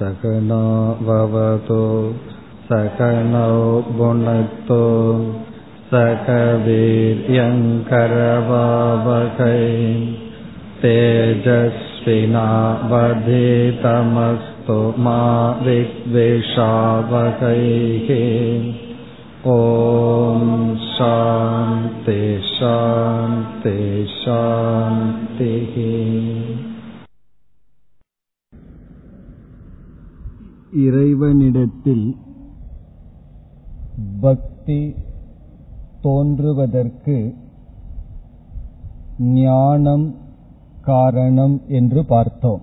சகனோ பவது சகனோ புனக்து சகவீர்யங்கரவாவகை தேஜஸ்வினாவதீதமஸ்து மா வித்விஷாவகை. ஓம் சாந்தி சாந்தி சாந்தி. இறைவனிடத்தில் பக்தி தோன்றுவதற்கு ஞானம் காரணம் என்று பார்த்தோம்.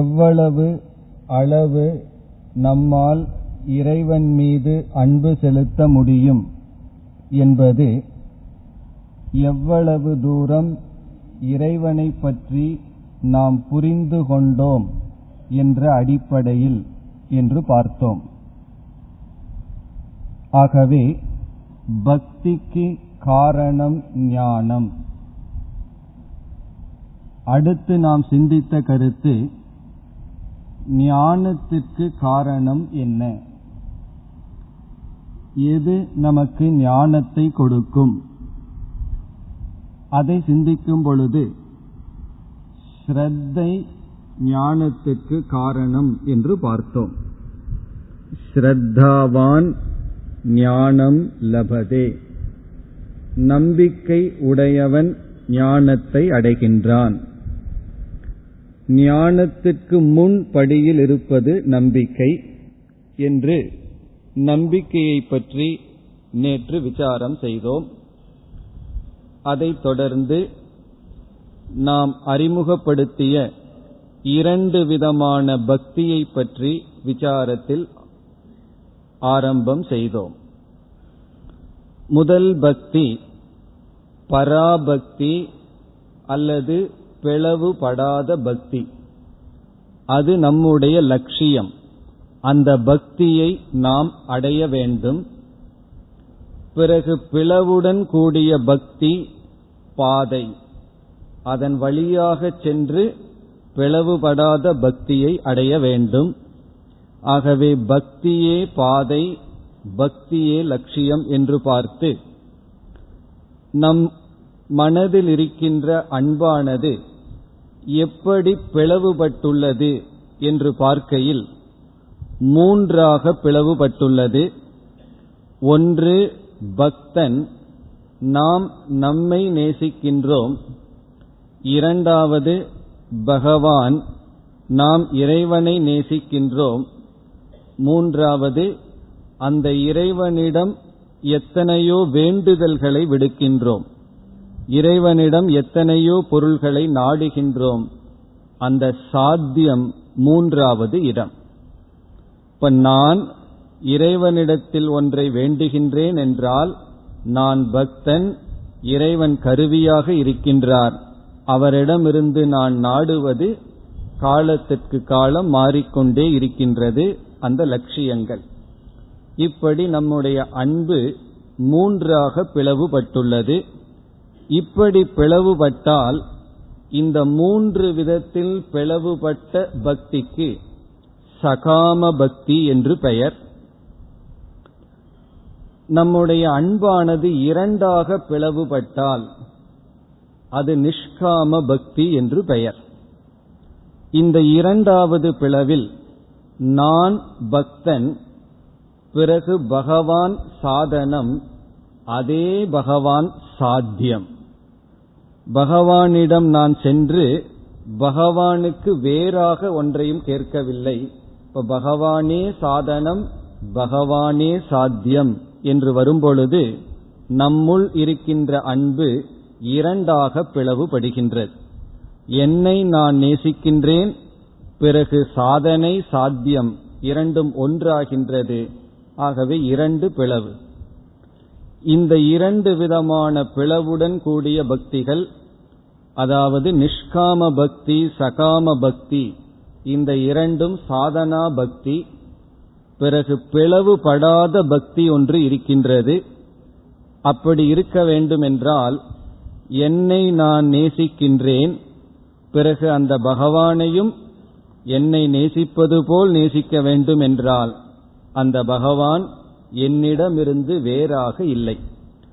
எவ்வளவு அளவு நம்மால் இறைவன் மீது அன்பு செலுத்த முடியும் என்பது எவ்வளவு தூரம் இறைவனை பற்றி நாம் புரிந்து கொண்டோம் என்ற அடிப்படையில் என்று பார்த்தோம். ஆகவே பக்திக்கு காரணம் ஞானம். அடுத்து நாம் சிந்தித்த கருத்து ஞானத்திற்கு காரணம் என்ன, எது நமக்கு ஞானத்தை கொடுக்கும். அதை சிந்திக்கும் பொழுது ஸ்ரத்தை ஞானத்துக்கு காரணம் என்று பார்த்தோம். ஸ்ரத்தாவான் ஞானம் லபதே, நம்பிக்கை உடையவன் ஞானத்தை அடைகின்றான். ஞானத்துக்கு முன் படியில் இருப்பது நம்பிக்கை என்று நம்பிக்கையை பற்றி நேற்று விசாரம் செய்தோம். அதைத் தொடர்ந்து நாம் அறிமுகப்படுத்திய இரண்டு விதமான பக்தியை பற்றி விசாரத்தில் ஆரம்பம் செய்தோம். முதல் பக்தி பராபக்தி அல்லது பிளவுபடாத பக்தி. அது நம்முடைய லட்சியம். அந்த பக்தியை நாம் அடைய வேண்டும். பிறகு பிளவுடன் கூடிய பக்தி பாதை, அதன் வழியாக சென்று பிளவுபடாத பக்தியை அடைய வேண்டும். ஆகவே பக்தியே பாதை, பக்தியே லட்சியம் என்று பார்த்து நம் மனதில் இருக்கின்ற அன்பானது எப்படி பிளவுபட்டுள்ளது என்று பார்க்கையில் மூன்றாக பிளவுபட்டுள்ளது. ஒன்று பக்தன், நாம் நம்மை நேசிக்கின்றோம். இரண்டாவது பகவான், நாம் இறைவனை நேசிக்கின்றோம். மூன்றாவது அந்த இறைவனிடம் எத்தனையோ வேண்டுதல்களை விடுக்கின்றோம், இறைவனிடம் எத்தனையோ பொருள்களை நாடுகின்றோம். அந்த சாத்தியம் மூன்றாவது இடம். இப்ப நான் இறைவனிடத்தில் ஒன்றை வேண்டுகின்றேன் என்றால் நான் பக்தன், இறைவன் கருவியாக இருக்கின்றார். அவரிடமிருந்து நான் நாடுவது காலத்திற்கு காலம் மாறிக்கொண்டே இருக்கின்றது அந்த லட்சியங்கள். இப்படி நம்முடைய அன்பு மூன்றாக பிளவுபட்டுள்ளது. இப்படி பிளவுபட்டால் இந்த மூன்று விதத்தில் பிளவுபட்ட பக்திக்கு சகாம பக்தி என்று பெயர். நம்முடைய அன்பானது இரண்டாக பிளவுபட்டால் அது நிஷ்காம பக்தி என்று பெயர். இந்த இரண்டாவது பிளவில் நான் பக்தன், பிறகு பகவான் சாதனம், அதே பகவான் சாத்தியம். பகவானிடம் நான் சென்று பகவானுக்கு வேறாக ஒன்றையும் கேட்கவில்லை. இப்ப பகவானே சாதனம், பகவானே சாத்தியம் என்று வரும்பொழுது நம்முள் இருக்கின்ற அன்பு இரண்டாக பிளவுபடுகின்றது. என்னை நான் நேசிக்கின்றேன், பிறகு சாதனை சாத்தியம் இரண்டும் ஒன்றாகின்றது. ஆகவே இரண்டு பிளவு. இந்த இரண்டு விதமான பிளவுடன் கூடிய பக்திகள், அதாவது நிஷ்காம பக்தி சகாம பக்தி, இந்த இரண்டும் சாதனா பக்தி. பிறகு பிளவுபடாத பக்தி ஒன்று இருக்கின்றது. அப்படி இருக்க வேண்டுமென்றால் என்னை நான் நேசிக்கின்றேன், பிறகு அந்த பகவானையும் என்னை நேசிப்பது போல் நேசிக்க வேண்டும் என்றால் அந்த பகவான் என்னிடமிருந்து வேறாக இல்லை.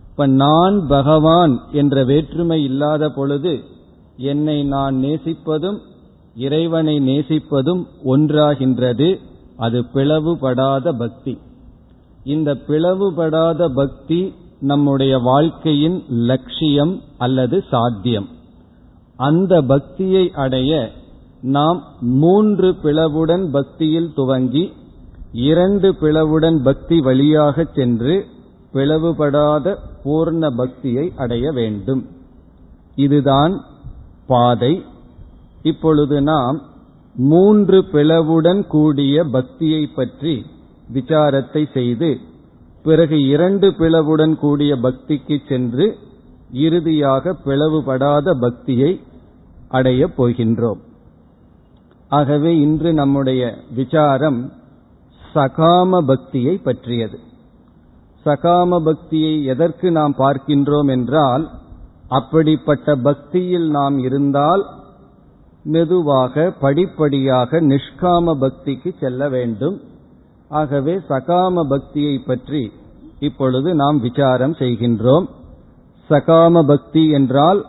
இப்ப நான் பகவான் என்ற வேற்றுமை இல்லாத பொழுது என்னை நான் நேசிப்பதும் இறைவனை நேசிப்பதும் ஒன்றாகின்றது. அது பிளவுபடாத பக்தி. இந்த பிளவுபடாத பக்தி நம்முடைய வாழ்க்கையின் லட்சியம் அல்லது சாத்தியம். அந்த பக்தியை அடைய நாம் 3 பிளவுடன் பக்தியில் துவங்கி 2 பிளவுடன் பக்தி வழியாக சென்று பிளவுபடாத பூர்ண பக்தியை அடைய வேண்டும். இதுதான் பாதை. இப்பொழுது நாம் 3 பிளவுடன் கூடிய பக்தியை பற்றி விசாரத்தை செய்து பிறகு 2 பிளவுடன் கூடிய பக்திக்கு சென்று இறுதியாக பிளவுபடாத பக்தியை அடையப் போகின்றோம். ஆகவே இன்று நம்முடைய விசாரம் சகாம பக்தியை பற்றியது. சகாம பக்தியை எதற்கு நாம் பார்க்கின்றோம் என்றால், அப்படிப்பட்ட பக்தியில் நாம் இருந்தால் மெதுவாக படிப்படியாக நிஷ்காம பக்திக்கு செல்ல வேண்டும். ஆகவே சகாம பக்தியை பற்றி இப்பொழுது நாம் விசாரம் செய்கின்றோம். சகாம பக்தி என்றால்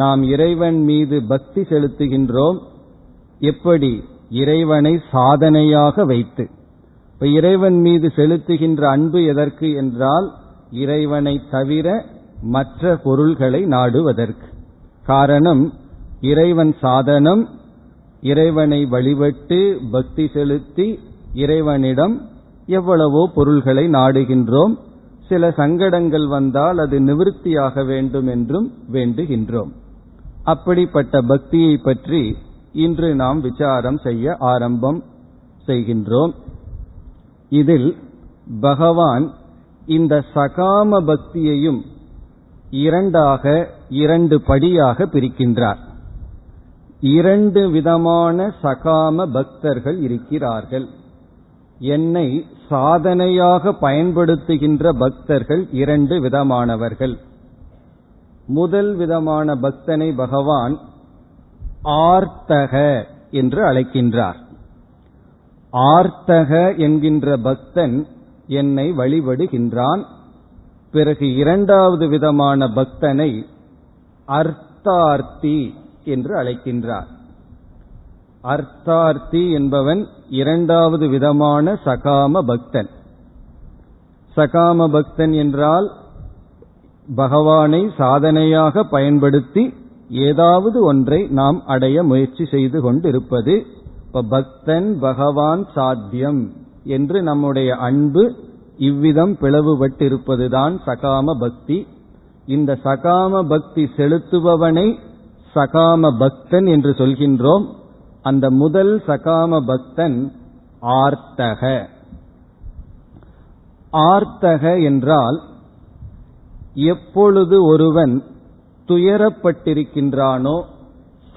நாம் இறைவன் மீது பக்தி செலுத்துகின்றோம். எப்படி? இறைவனை சாதனையாக வைத்து. இப்ப இறைவன் மீது செலுத்துகின்ற அன்பு எதற்கு என்றால் இறைவனை தவிர மற்ற பொருள்களை நாடுவதற்கு. காரணம், இறைவன் சாதனம். இறைவனை வழிபட்டு பக்தி செலுத்தி இறைவனிடம் எவ்வளவோ பொருள்களை நாடுகின்றோம். சில சங்கடங்கள் வந்தால் அது நிவர்த்தியாக வேண்டும் என்றும் வேண்டுகின்றோம். அப்படிப்பட்ட பக்தியை பற்றி இன்று நாம் விசாரம் செய்ய ஆரம்பம் செய்கின்றோம். இதில் பகவான் இந்த சகாம பக்தியையும் 2 படியாக பிரிக்கின்றார். 2 விதமான சகாம பக்தர்கள் இருக்கிறார்கள். என்னை சாதனையாக பயன்படுத்துகின்ற பக்தர்கள் 2 விதமானவர்கள். முதல் விதமான பக்தனை பகவான் ஆர்த்தக என்று அழைக்கின்றார். ஆர்த்தக என்கின்ற பக்தன் என்னை வழிபடுகின்றான். பிறகு 2வது விதமான பக்தனை அர்த்தார்த்தி என்று அழைக்கின்றார். அர்த்தார்த்தி என்பவன் 2வது விதமான சகாம பக்தன். சகாம பக்தன் என்றால் பகவானை சாதனையாக பயன்படுத்தி ஏதாவது ஒன்றை நாம் அடைய முயற்சி செய்து கொண்டிருப்பது. இப்ப பக்தன் பகவான் சாத்தியம் என்று நம்முடைய அன்பு இவ்விதம் பிளவுபட்டிருப்பதுதான் சகாம பக்தி. இந்த சகாம பக்தி செலுத்துபவனை சகாம பக்தன் என்று சொல்கின்றோம். அந்த முதல் சகாம பக்தன் ஆர்த்தக. ஆர்த்தக என்றால் எப்பொழுது ஒருவன் துயரப்பட்டிருக்கின்றானோ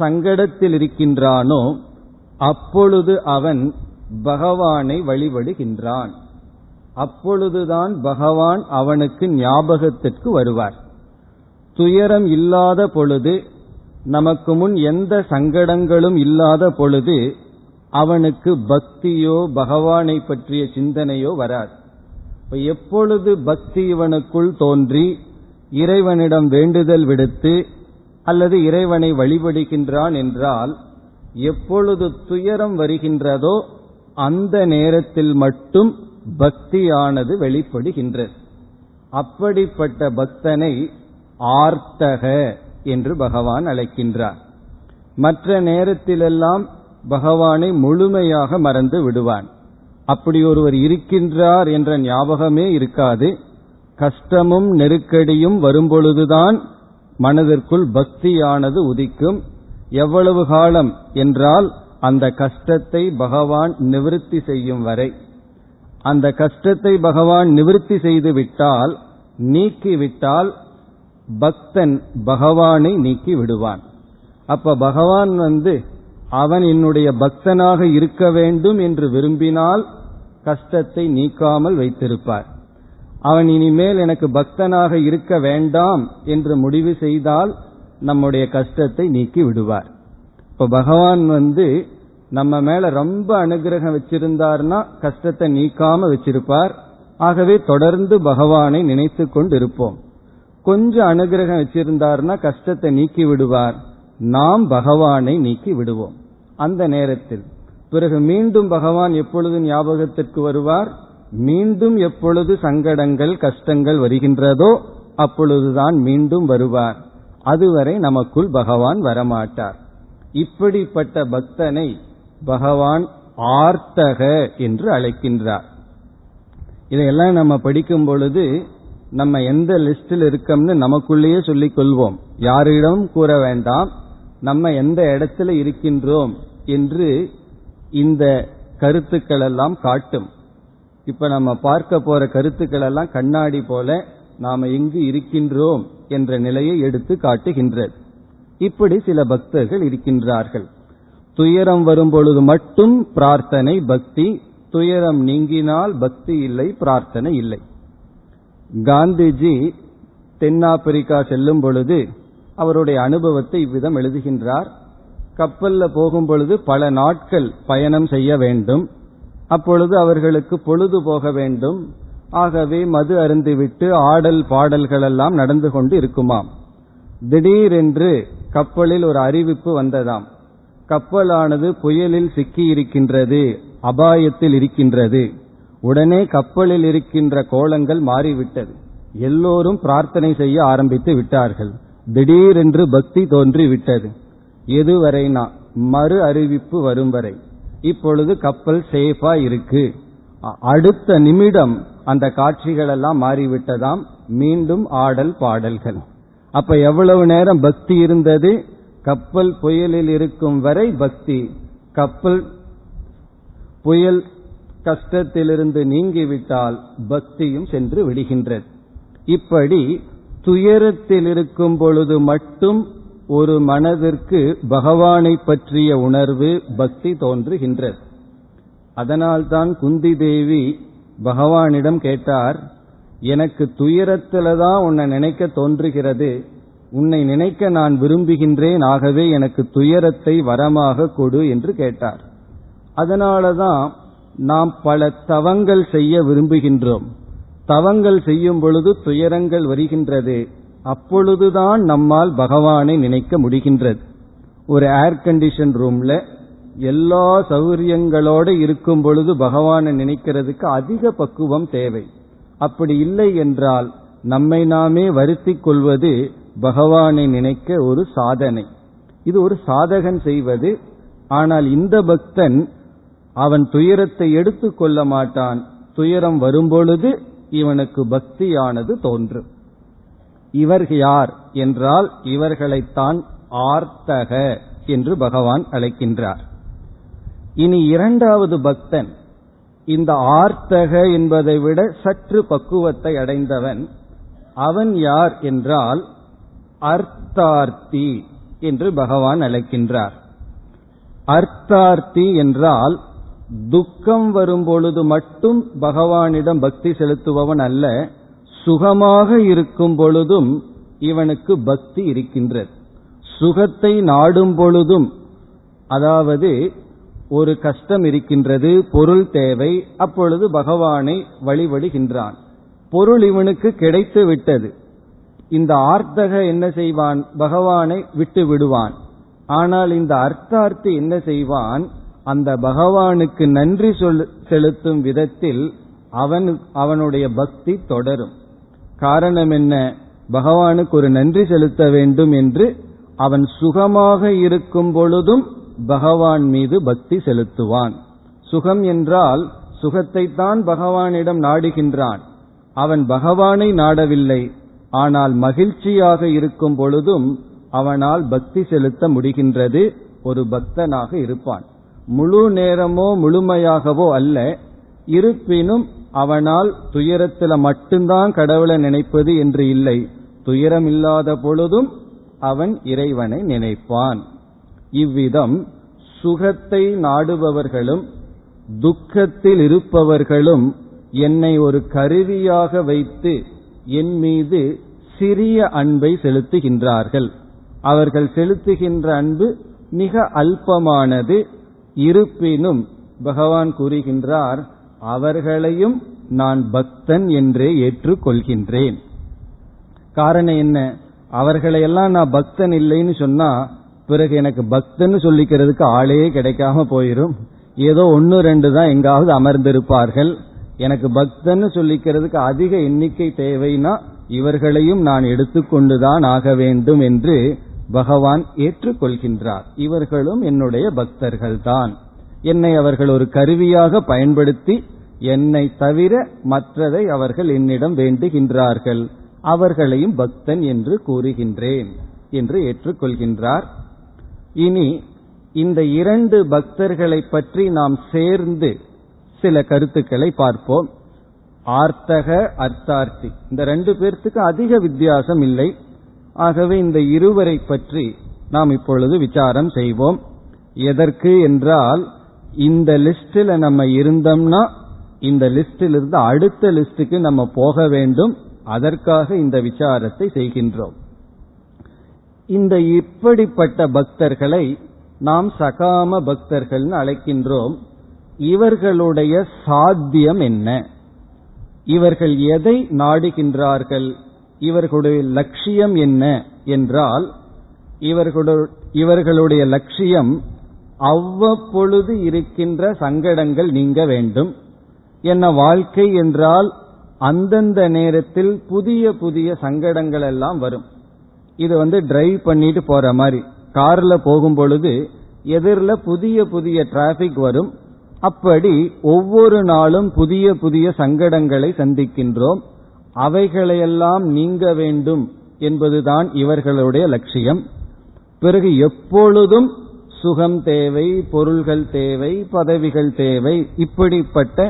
சங்கடத்தில் இருக்கின்றானோ அப்பொழுது அவன் பகவானை வழிபடுகின்றான். அப்பொழுதுதான் பகவான் அவனுக்கு ஞாபகத்திற்கு வருவார். துயரம் இல்லாத பொழுது, நமக்கு முன் எந்த சங்கடங்களும் இல்லாத பொழுது அவனுக்கு பக்தியோ பகவானை பற்றிய சிந்தனையோ வராது. எப்பொழுது பக்தி இவனுக்குள் தோன்றி இறைவனிடம் வேண்டுதல் விடுத்து அல்லது இறைவனை வழிபடுகின்றான் என்றால், எப்பொழுது துயரம் வருகின்றதோ அந்த நேரத்தில் மட்டும் பக்தியானது வெளிப்படுகின்றது. அப்படிப்பட்ட பக்தனை ஆர்த்தக என்று பகவான் அழைக்கின்றார். மற்ற நேரத்திலெல்லாம் பகவானை முழுமையாக மறந்து விடுவான். அப்படி ஒருவர் இருக்கின்றார் என்ற ஞாபகமே இருக்காது. கஷ்டமும் நெருக்கடியும் வரும்பொழுதுதான் மனதிற்குள் பக்தியானது உதிக்கும். எவ்வளவு காலம் என்றால் அந்த கஷ்டத்தை பகவான் நிவர்த்தி செய்யும் வரை. அந்த கஷ்டத்தை பகவான் நிவர்த்தி செய்து விட்டால், நீக்கிவிட்டால் பக்தன் பகவானை நீக்கி விடுவான். அப்ப பகவான் அவன் என்னுடைய பக்தனாக இருக்க வேண்டும் என்று விரும்பினால் கஷ்டத்தை நீக்காமல் வைத்திருப்பார். அவன் இனிமேல் எனக்கு பக்தனாக இருக்க வேண்டாம் என்று முடிவு செய்தால் நம்முடைய கஷ்டத்தை நீக்கி விடுவார். இப்ப பகவான் வந்து நம்ம மேல ரொம்ப அனுகிரகம் வச்சிருந்தார்னா கஷ்டத்தை நீக்காம வச்சிருப்பார். ஆகவே தொடர்ந்து பகவானை நினைத்து கொண்டு இருப்போம். கொஞ்சம் அனுகிரகம் வச்சிருந்தார்னா கஷ்டத்தை நீக்கி விடுவார், நாம் பகவானை நீக்கி விடுவோம் அந்த நேரத்தில். பிறகு மீண்டும் பகவான் எப்பொழுது ஞாபகத்திற்கு வருவார்? மீண்டும் எப்பொழுது சங்கடங்கள் கஷ்டங்கள் வருகின்றதோ அப்பொழுதுதான் மீண்டும் வருவார். அதுவரை நமக்குள் பகவான் வரமாட்டார். இப்படிப்பட்ட பக்தனை பகவான் ஆர்த்தக என்று அழைக்கின்றார். இதையெல்லாம் நம்ம படிக்கும் பொழுது நம்ம எந்த லிஸ்டில் இருக்கோம்னு நமக்குள்ளேயே சொல்லிக் கொள்வோம், யாரிடம் கூற வேண்டாம். நம்ம எந்த இடத்துல இருக்கின்றோம் என்று இந்த கருத்துக்கள் எல்லாம் காட்டும். இப்ப நம்ம பார்க்க போற கருத்துக்கள் எல்லாம் கண்ணாடி போல நாம எங்கு இருக்கின்றோம் என்ற நிலையை எடுத்து காட்டுகின்றது. இப்படி சில பக்தர்கள் இருக்கின்றார்கள். துயரம் வரும்பொழுது மட்டும் பிரார்த்தனை பக்தி, துயரம் நீங்கினால் பக்தி இல்லை, பிரார்த்தனை இல்லை. காந்திஜி தென்னாப்பிரிக்கா செல்லும் பொழுது அவருடைய அனுபவத்தை இவ்விதம் எழுதுகின்றார். கப்பல்ல போகும்பொழுது பல நாட்கள் பயணம் செய்ய வேண்டும். அப்பொழுது அவர்களுக்கு பொழுது போக வேண்டும். ஆகவே மது அருந்துவிட்டு ஆடல் பாடல்கள் எல்லாம் நடந்து கொண்டு இருக்குமாம். திடீரென்று கப்பலில் ஒரு அறிவிப்பு வந்ததாம். கப்பலானது புயலில் சிக்கியிருக்கின்றது, அபாயத்தில் இருக்கின்றது. உடனே கப்பலில் இருக்கின்ற கோலங்கள் மாறிவிட்டது. எல்லோரும் பிரார்த்தனை செய்ய ஆரம்பித்து விட்டார்கள். திடீரென்று பக்தி தோன்றிவிட்டது. எதுவரைனா மறு அறிவிப்பு வரும் வரை. இப்பொழுது கப்பல் சேஃபா இருக்கு. அடுத்த நிமிடம் அந்த காட்சிகள் எல்லாம் மாறிவிட்டதாம். மீண்டும் ஆடல் பாடல்கள். அப்ப எவ்வளவு நேரம் பக்தி இருந்தது? கப்பல் புயலில் இருக்கும் வரை பக்தி. கப்பல் புயல் கஷ்டத்திலிருந்து நீங்கிவிட்டால் பக்தியும் சென்று விடுகின்றது. இப்படி துயரத்தில் இருக்கும் பொழுது மட்டும் ஒரு மனதிற்கு பகவானை பற்றிய உணர்வு பக்தி தோன்றுகின்றது. அதனால்தான் குந்தி தேவி பகவானிடம் கேட்டார், எனக்கு துயரத்தில்தான் உன்னை நினைக்க தோன்றுகிறது, உன்னை நினைக்க நான் விரும்புகின்றேன், ஆகவே எனக்கு துயரத்தை வரமாக கொடு என்று கேட்டார். அதனாலதான் நாம் பல தவங்கள் செய்ய விரும்புகின்றோம். தவங்கள் செய்யும் பொழுது துயரங்கள் வருகின்றது. அப்பொழுதுதான் நம்மால் பகவானை நினைக்க முடிகின்றது. ஒரு ஏர் கண்டிஷன் ரூம்ல எல்லா சௌகரியங்களோடு இருக்கும் பொழுது பகவானை நினைக்கிறதுக்கு அதிக பக்குவம் தேவை. அப்படி இல்லை என்றால் நம்மை நாமே வருத்திக் கொள்வது பகவானை நினைக்க ஒரு சாதனை. இது ஒரு சாதகன் செய்வது. ஆனால் இந்த பக்தன் அவன் துயரத்தை எடுத்து கொள்ள மாட்டான். துயரம் வரும்பொழுது இவனுக்கு பக்தியானது தோன்றும். இவர் யார் என்றால் இவர்களைத்தான் ஆர்த்தக என்று பகவான் அழைக்கின்றார். இனி இரண்டாவது பக்தன், இந்த ஆர்த்தக என்பதை விட சற்று பக்குவத்தை அடைந்தவன். அவன் யார் என்றால் அர்த்தார்த்தி என்று பகவான் அழைக்கின்றார். அர்த்தார்த்தி என்றால் துக்கம் வரும்பொழுது மட்டும் பகவானிடம் பக்தி செலுத்துபவன் அல்ல, சுகமாக இருக்கும் பொழுதும் இவனுக்கு பக்தி இருக்கின்றது. சுகத்தை நாடும் பொழுதும், அதாவது ஒரு கஷ்டம் இருக்கின்றது, பொருள் தேவை, அப்பொழுது பகவானை வழிபடுகின்றான். பொருள் இவனுக்கு கிடைத்து விட்டது. இந்த ஆர்த்தக என்ன செய்வான்? பகவானை விட்டு விடுவான். ஆனால் இந்த அர்த்தார்த்தி என்ன செய்வான்? அந்த பகவானுக்கு நன்றி செலுத்தும் விதத்தில் அவனுடைய பக்தி தொடரும். காரணம் என்ன? பகவானுக்கு ஒரு நன்றி செலுத்த வேண்டும் என்று அவன் சுகமாக இருக்கும் பொழுதும் பகவான் மீது பக்தி செலுத்துவான். சுகம் என்றால் சுகத்தைத்தான் பகவானிடம் நாடுகின்றான். அவன் பகவானை நாடவில்லை. ஆனால் மகிழ்ச்சியாக இருக்கும் பொழுதும் அவனால் பக்தி செலுத்த முடிகின்றது. ஒரு பக்தனாக இருப்பான். முழு நேரமோ முழுமையாகவோ அல்ல, இருப்பினும் அவனால் துயரத்தில் மட்டும்தான் கடவுளை நினைப்பது என்று இல்லை, துயரம் இல்லாத பொழுதும் அவன் இறைவனை நினைப்பான். இவ்விதம் சுகத்தை நாடுபவர்களும் துக்கத்தில் இருப்பவர்களும் என்னை ஒரு கருவியாக வைத்து என் மீது சிறிய அன்பை செலுத்துகின்றார்கள். அவர்கள் செலுத்துகின்ற அன்பு மிக அல்பமானது. இருப்பினும் பகவான் கூறுகின்றார், அவர்களையும் நான் பக்தன் என்றே ஏற்றுக்கொள்கின்றேன். காரணம் என்ன? அவர்களையெல்லாம் நான் பக்தன் இல்லைன்னு சொன்னா பிறகு எனக்கு பக்தன் சொல்லிக்கிறதுக்கு ஆளே கிடைக்காம போயிரும். ஏதோ ஒன்னு ரெண்டு தான் எங்காவது அமர்ந்திருப்பார்கள். எனக்கு பக்தன்னு சொல்லிக்கிறதுக்கு அதிக எண்ணிக்கை தேவைன்னா இவர்களையும் நான் எடுத்துக்கொண்டுதான் ஆக வேண்டும் என்று பகவான் ஏற்றுக்கொள்கின்றார். இவர்களும் என்னுடைய பக்தர்கள்தான். என்னை அவர்கள் ஒரு கருவியாக பயன்படுத்தி என்னை தவிர மற்றதை அவர்கள் என்னிடம் வேண்டுகின்றார்கள். அவர்களையும் பக்தன் என்று கூறுகின்றேன் என்று ஏற்றுக்கொள்கின்றார். இனி இந்த இரண்டு பக்தர்களை பற்றி நாம் சேர்ந்து சில கருத்துக்களை பார்ப்போம். ஆர்த்தக, அர்த்தார்த்தி, இந்த ரெண்டு பேர்த்துக்கு அதிக வித்தியாசம் இல்லை. ஆகவே இந்த இருவரை பற்றி நாம் இப்பொழுது விசாரம் செய்வோம். எதற்கு என்றால், இந்த லிஸ்டில் நம்ம இருந்தோம்னா இந்த லிஸ்டிலிருந்து அடுத்த லிஸ்டுக்கு நம்ம போக வேண்டும். அதற்காக இந்த விசாரத்தை செய்கின்றோம். இந்த இப்படிப்பட்ட பக்தர்களை நாம் சகாம பக்தர்கள் அழைக்கின்றோம். இவர்களுடைய சாத்தியம் என்ன? இவர்கள் எதை நாடுகின்றார்கள்? இவர்களுடைய லட்சியம் என்ன என்றால், இவர்களுடைய லட்சியம் அவ்வப்பொழுது இருக்கின்ற சங்கடங்கள் நீங்க வேண்டும். என்ன வாழ்க்கை என்றால் அந்தந்த நேரத்தில் புதிய புதிய சங்கடங்கள் எல்லாம் வரும். இது டிரைவ் பண்ணிட்டு போற மாதிரி கார்ல போகும் பொழுது எதிரில் புதிய புதிய டிராபிக் வரும். அப்படி ஒவ்வொரு நாளும் புதிய புதிய சங்கடங்களை சந்திக்கின்றோம். அவைகளையெல்லாம் நீங்க வேண்டும் என்பதுதான் இவர்களுடைய லட்சியம். பிறகு எப்பொழுதும் சுகம் தேவை, பொருள்கள் தேவை, பதவிகள் தேவை, இப்படிப்பட்ட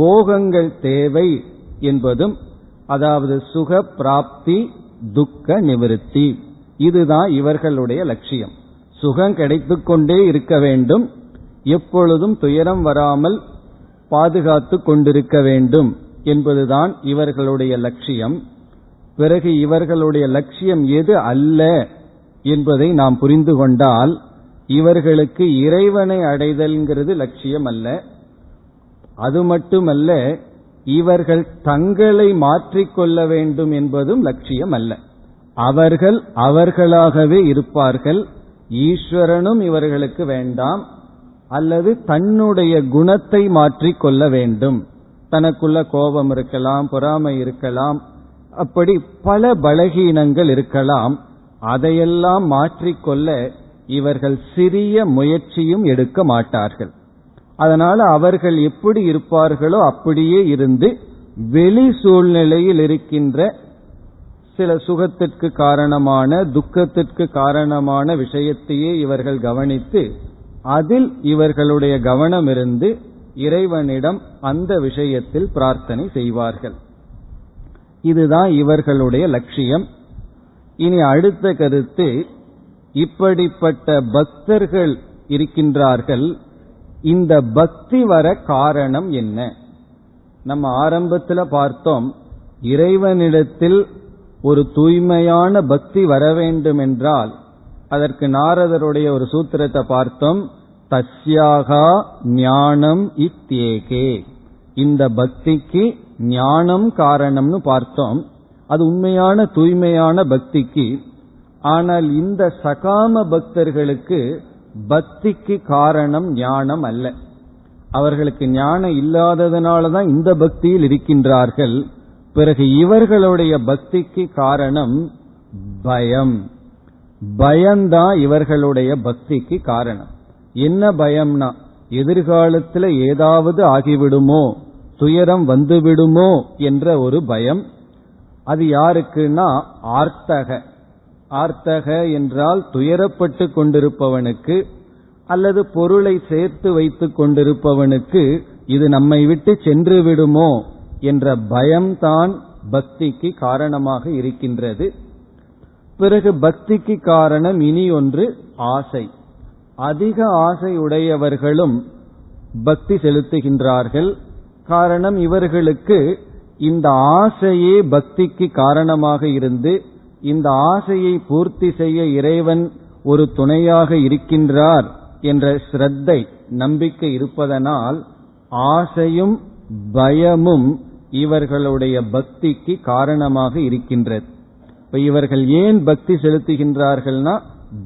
போகங்கள் தேவை என்பதும், அதாவது சுக பிராப்தி, துக்க நிவர்த்தி, இதுதான் இவர்களுடைய லட்சியம். சுகம் கிடைத்துக் கொண்டே இருக்க வேண்டும், எப்பொழுதும் துயரம் வராமல் பாதுகாத்து கொண்டிருக்க வேண்டும் என்பதுதான் இவர்களுடைய லட்சியம். பிறகு இவர்களுடைய லட்சியம் எது அல்ல என்பதை நாம் புரிந்து கொண்டால், இவர்களுக்கு இறைவனை அடைதல்ங்கிறது லட்சியம் அல்ல. அது மட்டுமல்ல, இவர்கள் தங்களை மாற்றிக்கொள்ள வேண்டும் என்பதும் லட்சியம் அல்ல. அவர்கள் அவர்களாகவே இருப்பார்கள். ஈஸ்வரனும் இவர்களுக்கு வேண்டாம். அல்லது தன்னுடைய குணத்தை மாற்றிக்கொள்ள வேண்டும். தனக்குள்ள கோபம் இருக்கலாம், பொறாமை இருக்கலாம், அப்படி பல பலகீனங்கள் இருக்கலாம். அதையெல்லாம் மாற்றிக்கொள்ள இவர்கள் சிறிய முயற்சியும் எடுக்க மாட்டார்கள். அதனால அவர்கள் எப்படி இருப்பார்களோ அப்படியே இருந்து வெளி சூழ்நிலையில் இருக்கின்ற சில சுகத்திற்கு காரணமான, துக்கத்திற்கு காரணமான விஷயத்தையே இவர்கள் கவனித்து அதில் இவர்களுடைய கவனம் இருந்து இறைவனிடம் அந்த விஷயத்தில் பிரார்த்தனை செய்வார்கள். இதுதான் இவர்களுடைய லட்சியம். இனி அடுத்த கருத்து, இப்படிப்பட்ட பக்தர்கள் இருக்கின்றார்கள், இந்த பக்தி வர காரணம் என்ன? நம்ம ஆரம்பத்தில் பார்த்தோம், இறைவனிடத்தில் ஒரு தூய்மையான பக்தி வர வேண்டும் என்றால் அதற்கு நாரதருடைய ஒரு சூத்திரத்தை பார்த்தோம். தஸ்யாகா ஞானம் இத்யேகே, இந்த பக்திக்கு ஞானம் காரணம்னு பார்த்தோம். அது உண்மையான தூய்மையான பக்திக்கு. ஆனால் இந்த சகாம பக்தர்களுக்கு பக்திக்கு காரணம் ஞானம் அல்ல. அவர்களுக்கு ஞானம் இல்லாததனாலதான் இந்த பக்தியில் இருக்கின்றார்கள். பிறகு இவர்களுடைய பக்திக்கு காரணம் பயம். பயம்தான் இவர்களுடைய பக்திக்கு காரணம். என்ன பயம்னா, எதிர்காலத்தில் ஏதாவது ஆகிவிடுமோ, துயரம் வந்துவிடுமோ என்ற ஒரு பயம். அது யாருக்குன்னா ஆர்த்தக. ஆர்த்தக என்றால் துயரப்பட்டு கொண்டிருப்பவனுக்கு, அல்லது பொருளை சேர்த்து வைத்துக் கொண்டிருப்பவனுக்கு இது நம்மை விட்டு சென்று விடுமோ என்ற பயம்தான் பக்திக்கு காரணமாக இருக்கின்றது. பிறகு பக்திக்கு காரணம் இனி ஒன்று, ஆசை. அதிக ஆசை உடையவர்களும் பக்தி செலுத்துகின்றார்கள். காரணம், இவர்களுக்கு இந்த ஆசையே பக்திக்கு காரணமாக இருந்து இந்த ஆசையை பூர்த்தி செய்ய இறைவன் ஒரு துணையாக இருக்கின்றார் என்ற ஸ்ரத்தை நம்பிக்கை இருப்பதனால் ஆசையும் பயமும் இவர்களுடைய பக்திக்கு காரணமாக இருக்கின்றது. இப்ப இவர்கள் ஏன் பக்தி செலுத்துகின்றார்கள்னா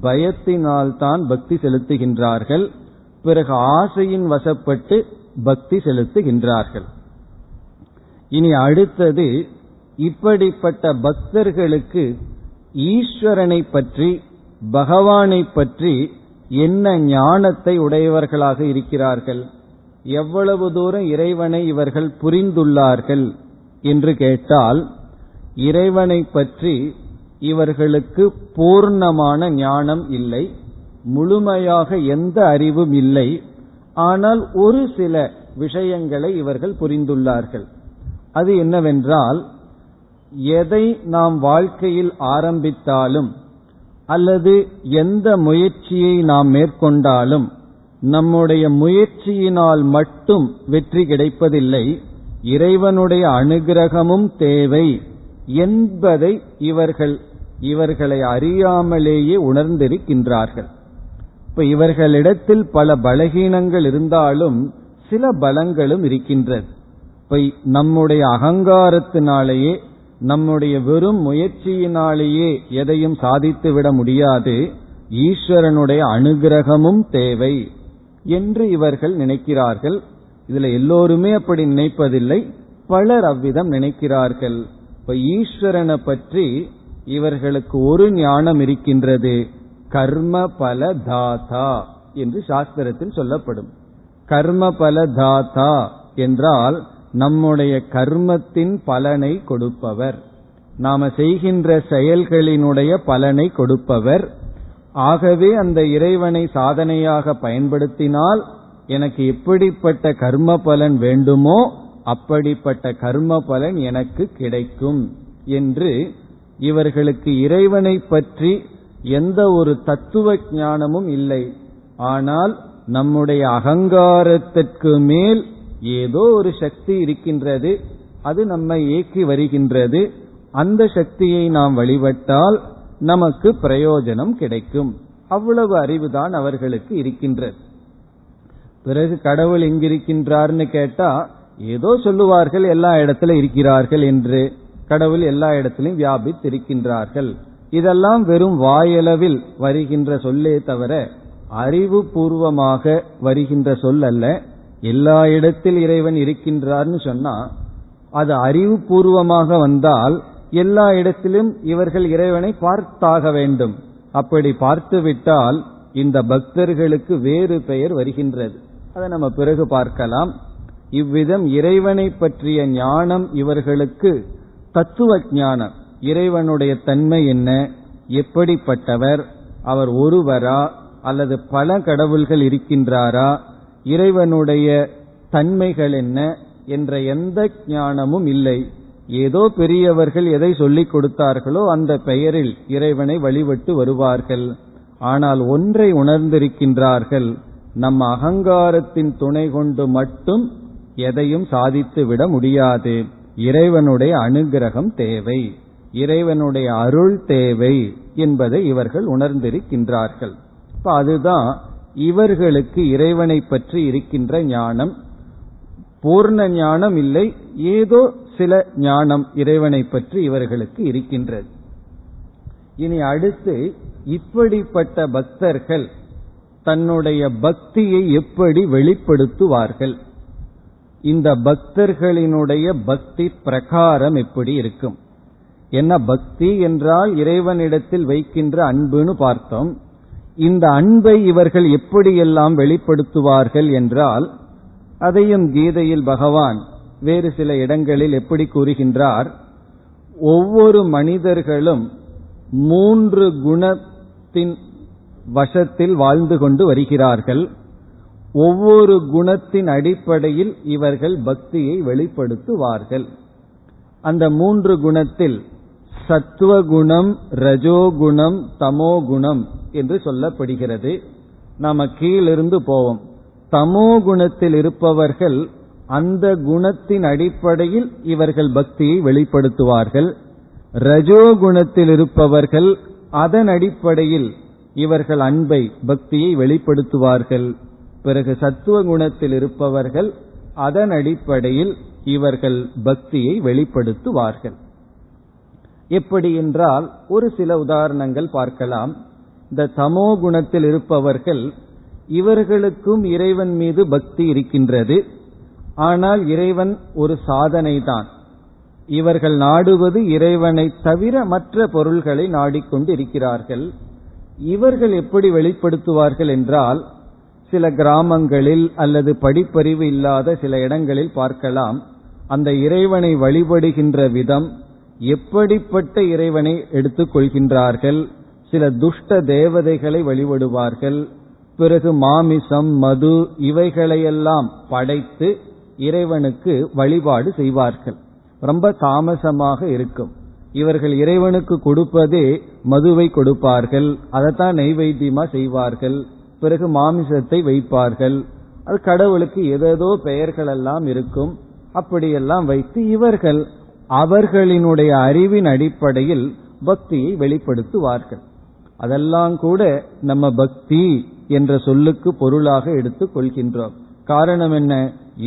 பயத்தினால்தான் பக்தி செலுத்துகின்றார்கள். பிறகு ஆசையின் வசப்பட்டு பக்தி செலுத்துகின்றார்கள். இனி அடுத்தது, இப்படிப்பட்ட பக்தர்களுக்கு ஈஸ்வரனை பற்றி பகவானை பற்றி என்ன ஞானத்தை உடையவர்களாக இருக்கிறார்கள், எவ்வளவு தூரம் இறைவனை இவர்கள் புரிந்துள்ளார்கள் என்று கேட்டால், இறைவனை பற்றி இவர்களுக்கு பூர்ணமான ஞானம் இல்லை, முழுமையாக எந்த அறிவும் இல்லை. ஆனால் ஒரு சில விஷயங்களை இவர்கள் புரிந்துள்ளார்கள். அது என்னவென்றால், எதை நாம் வாழ்க்கையில் ஆரம்பித்தாலும் அல்லது எந்த முயற்சியை நாம் மேற்கொண்டாலும் நம்முடைய முயற்சியினால் மட்டும் வெற்றி கிடைப்பதில்லை, இறைவனுடைய அனுகிரகமும் தேவை என்பதை இவர்களை அறியாமலேயே உணர்ந்திருக்கின்றார்கள். இப்ப இவர்களிடத்தில் பல பலகீனங்கள் இருந்தாலும் சில பலங்களும் இருக்கின்றது. இப்ப நம்முடைய அகங்காரத்தினாலேயே நம்முடைய வெறும் முயற்சியினாலேயே எதையும் சாதித்துவிட முடியாது, ஈஸ்வரனுடைய அனுகிரகமும் தேவை என்று இவர்கள் நினைக்கிறார்கள். இதுல எல்லோருமே அப்படி நினைப்பதில்லை, பலர் அவ்விதம் நினைக்கிறார்கள். இப்ப ஈஸ்வரனை பற்றி இவர்களுக்கு ஒரு ஞானம் இருக்கின்றது, கர்ம பல தாதா என்று சாஸ்திரத்தில் சொல்லப்படும். கர்ம பல தாதா என்றால் நம்முடைய கர்மத்தின் பலனை கொடுப்பவர், நாம செய்கின்ற செயல்களினுடைய பலனை கொடுப்பவர். ஆகவே அந்த இறைவனை சாதனையாக பயன்படுத்தினால் எனக்கு எப்படிப்பட்ட கர்ம பலன் வேண்டுமோ அப்படிப்பட்ட கர்ம பலன் எனக்கு கிடைக்கும் என்று இவர்களுக்கு இறைவனை பற்றி எந்த ஒரு தத்துவ ஞானமும் இல்லை. ஆனால் நம்முடைய அகங்காரத்திற்கு மேல் ஏதோ ஒரு சக்தி இருக்கின்றது, அது நம்மை இயக்கி வருகின்றது, அந்த சக்தியை நாம் வழிபட்டால் நமக்கு பிரயோஜனம் கிடைக்கும், அவ்வளவு அறிவுதான் அவர்களுக்கு இருக்கின்றது. பிறகு கடவுள் எங்கிருக்கின்றார்னு கேட்டா ஏதோ சொல்லுவார்கள், எல்லா இடத்துல இருக்கிறார்கள் என்று. கடவுள் எல்லா இடத்திலும் வியாபித்திருக்கின்றார்கள், இதெல்லாம் வெறும் வாயளவில் வருகின்ற சொல்லே தவிர அறிவு பூர்வமாக வருகின்ற சொல் அல்ல. எல்லா இடத்தில் இறைவன் இருக்கின்றார்னு சொன்னா அது அறிவு பூர்வமாக வந்தால் எல்லா இடத்திலும் இவர்கள் இறைவனை பார்த்தாக வேண்டும். அப்படி பார்த்துவிட்டால் இந்த பக்தர்களுக்கு வேறு பெயர் வருகின்றது, அதை நம்ம பிறகு பார்க்கலாம். இவ்விதம் இறைவனை பற்றிய ஞானம் இவர்களுக்கு தத்துவ ஞானம், இறைவனுடைய தன்மை என்ன, எப்படிப்பட்டவர், அவர் ஒருவரா அல்லது பல கடவுள்கள் இருக்கின்றாரா, இறைவனுடைய தன்மைகள் என்ன என்ற எந்த ஞானமும் இல்லை. ஏதோ பெரியவர்கள் எதை சொல்லிக் கொடுத்தார்களோ அந்த பெயரில் இறைவனை வழிபட்டு வருவார்கள். ஆனால் ஒன்றை உணர்ந்திருக்கின்றார்கள், நம் அகங்காரத்தின் துணை கொண்டு மட்டும் எதையும் சாதித்துவிட முடியாது, இறைவனுடைய அனுகிரகம் தேவை, இறைவனுடைய அருள் தேவை என்பதை இவர்கள் உணர்ந்திருக்கின்றார்கள். இப்ப அதுதான் இவர்களுக்கு இறைவனை பற்றி இருக்கின்ற ஞானம். பூர்ண ஞானம் இல்லை, ஏதோ சில ஞானம் இறைவனை பற்றி இவர்களுக்கு இருக்கின்றது. இனி அடுத்து, இப்படிப்பட்ட பக்தர்கள் தன்னுடைய பக்தியை எப்படி வெளிப்படுத்துவார்கள், இந்த பக்தர்களினுடைய பக்தி பிரகாரம் எப்படி இருக்கும். என்ன பக்தி என்றால் இறைவனிடத்தில் வைக்கின்ற அன்புன்னு பார்த்தோம். இந்த அன்பை இவர்கள் எப்படியெல்லாம் வெளிப்படுத்துவார்கள் என்றால், அதையும் கீதையில் பகவான் வேறு சில இடங்களில் எப்படி கூறுகின்றார், ஒவ்வொரு மனிதர்களும் 3 குணத்தின் வசத்தில் வாழ்ந்து கொண்டு வருகிறார்கள். ஒவ்வொரு குணத்தின் அடிப்படையில் இவர்கள் பக்தியை வெளிப்படுத்துவார்கள். அந்த 3 குணத்தில் சத்துவகுணம், ரஜோகுணம், தமோகுணம் என்று சொல்லப்படுகிறது. நாம கீழிருந்து போவோம். தமோகுணத்தில் இருப்பவர்கள் அந்த குணத்தின் அடிப்படையில் இவர்கள் பக்தியை வெளிப்படுத்துவார்கள். ரஜோகுணத்தில் இருப்பவர்கள் அதன் அடிப்படையில் இவர்கள் அன்பை பக்தியை வெளிப்படுத்துவார்கள். பிறகு சத்துவ குணத்தில் இருப்பவர்கள் அதன் அடிப்படையில் இவர்கள் பக்தியை வெளிப்படுத்துவார்கள். எப்படி என்றால் ஒரு சில உதாரணங்கள் பார்க்கலாம். இந்த தமோ குணத்தில் இருப்பவர்கள் இவர்களுக்கும் இறைவன் மீது பக்தி இருக்கின்றது, ஆனால் இறைவன் ஒரு சாதனை தான். இவர்கள் நாடுவது இறைவனை தவிர மற்ற பொருள்களை நாடிக்கொண்டு இருக்கிறார்கள். இவர்கள் எப்படி வெளிப்படுத்துவார்கள் என்றால், சில கிராமங்களில் அல்லது படிப்பறிவு இல்லாத சில இடங்களில் பார்க்கலாம், அந்த இறைவனை வழிபடுகின்ற விதம் எப்படிப்பட்ட இறைவனை எடுத்துக் கொள்கின்றார்கள். சில துஷ்ட தேவதைகளை வழிபடுவார்கள். பிறகு மாமிசம், மது இவைகளையெல்லாம் படைத்து இறைவனுக்கு வழிபாடு செய்வார்கள். ரொம்ப தாமசமாக இருக்கும். இவர்கள் இறைவனுக்கு கொடுப்பதே மதுவை கொடுப்பார்கள், அதைத்தான் நைவேத்தியமா செய்வார்கள். பிறகு மாமிசத்தை வைப்பார்கள். அது கடவுளுக்கு ஏதேதோ பெயர்கள் எல்லாம் இருக்கும். அப்படியெல்லாம் வைத்து இவர்கள் அவர்களினுடைய அறிவின் அடிப்படையில் பக்தியை வெளிப்படுத்துவார்கள். அதெல்லாம் கூட நம்ம பக்தி என்ற சொல்லுக்கு பொருளாக எடுத்துக் கொள்கின்றோம். காரணம் என்ன?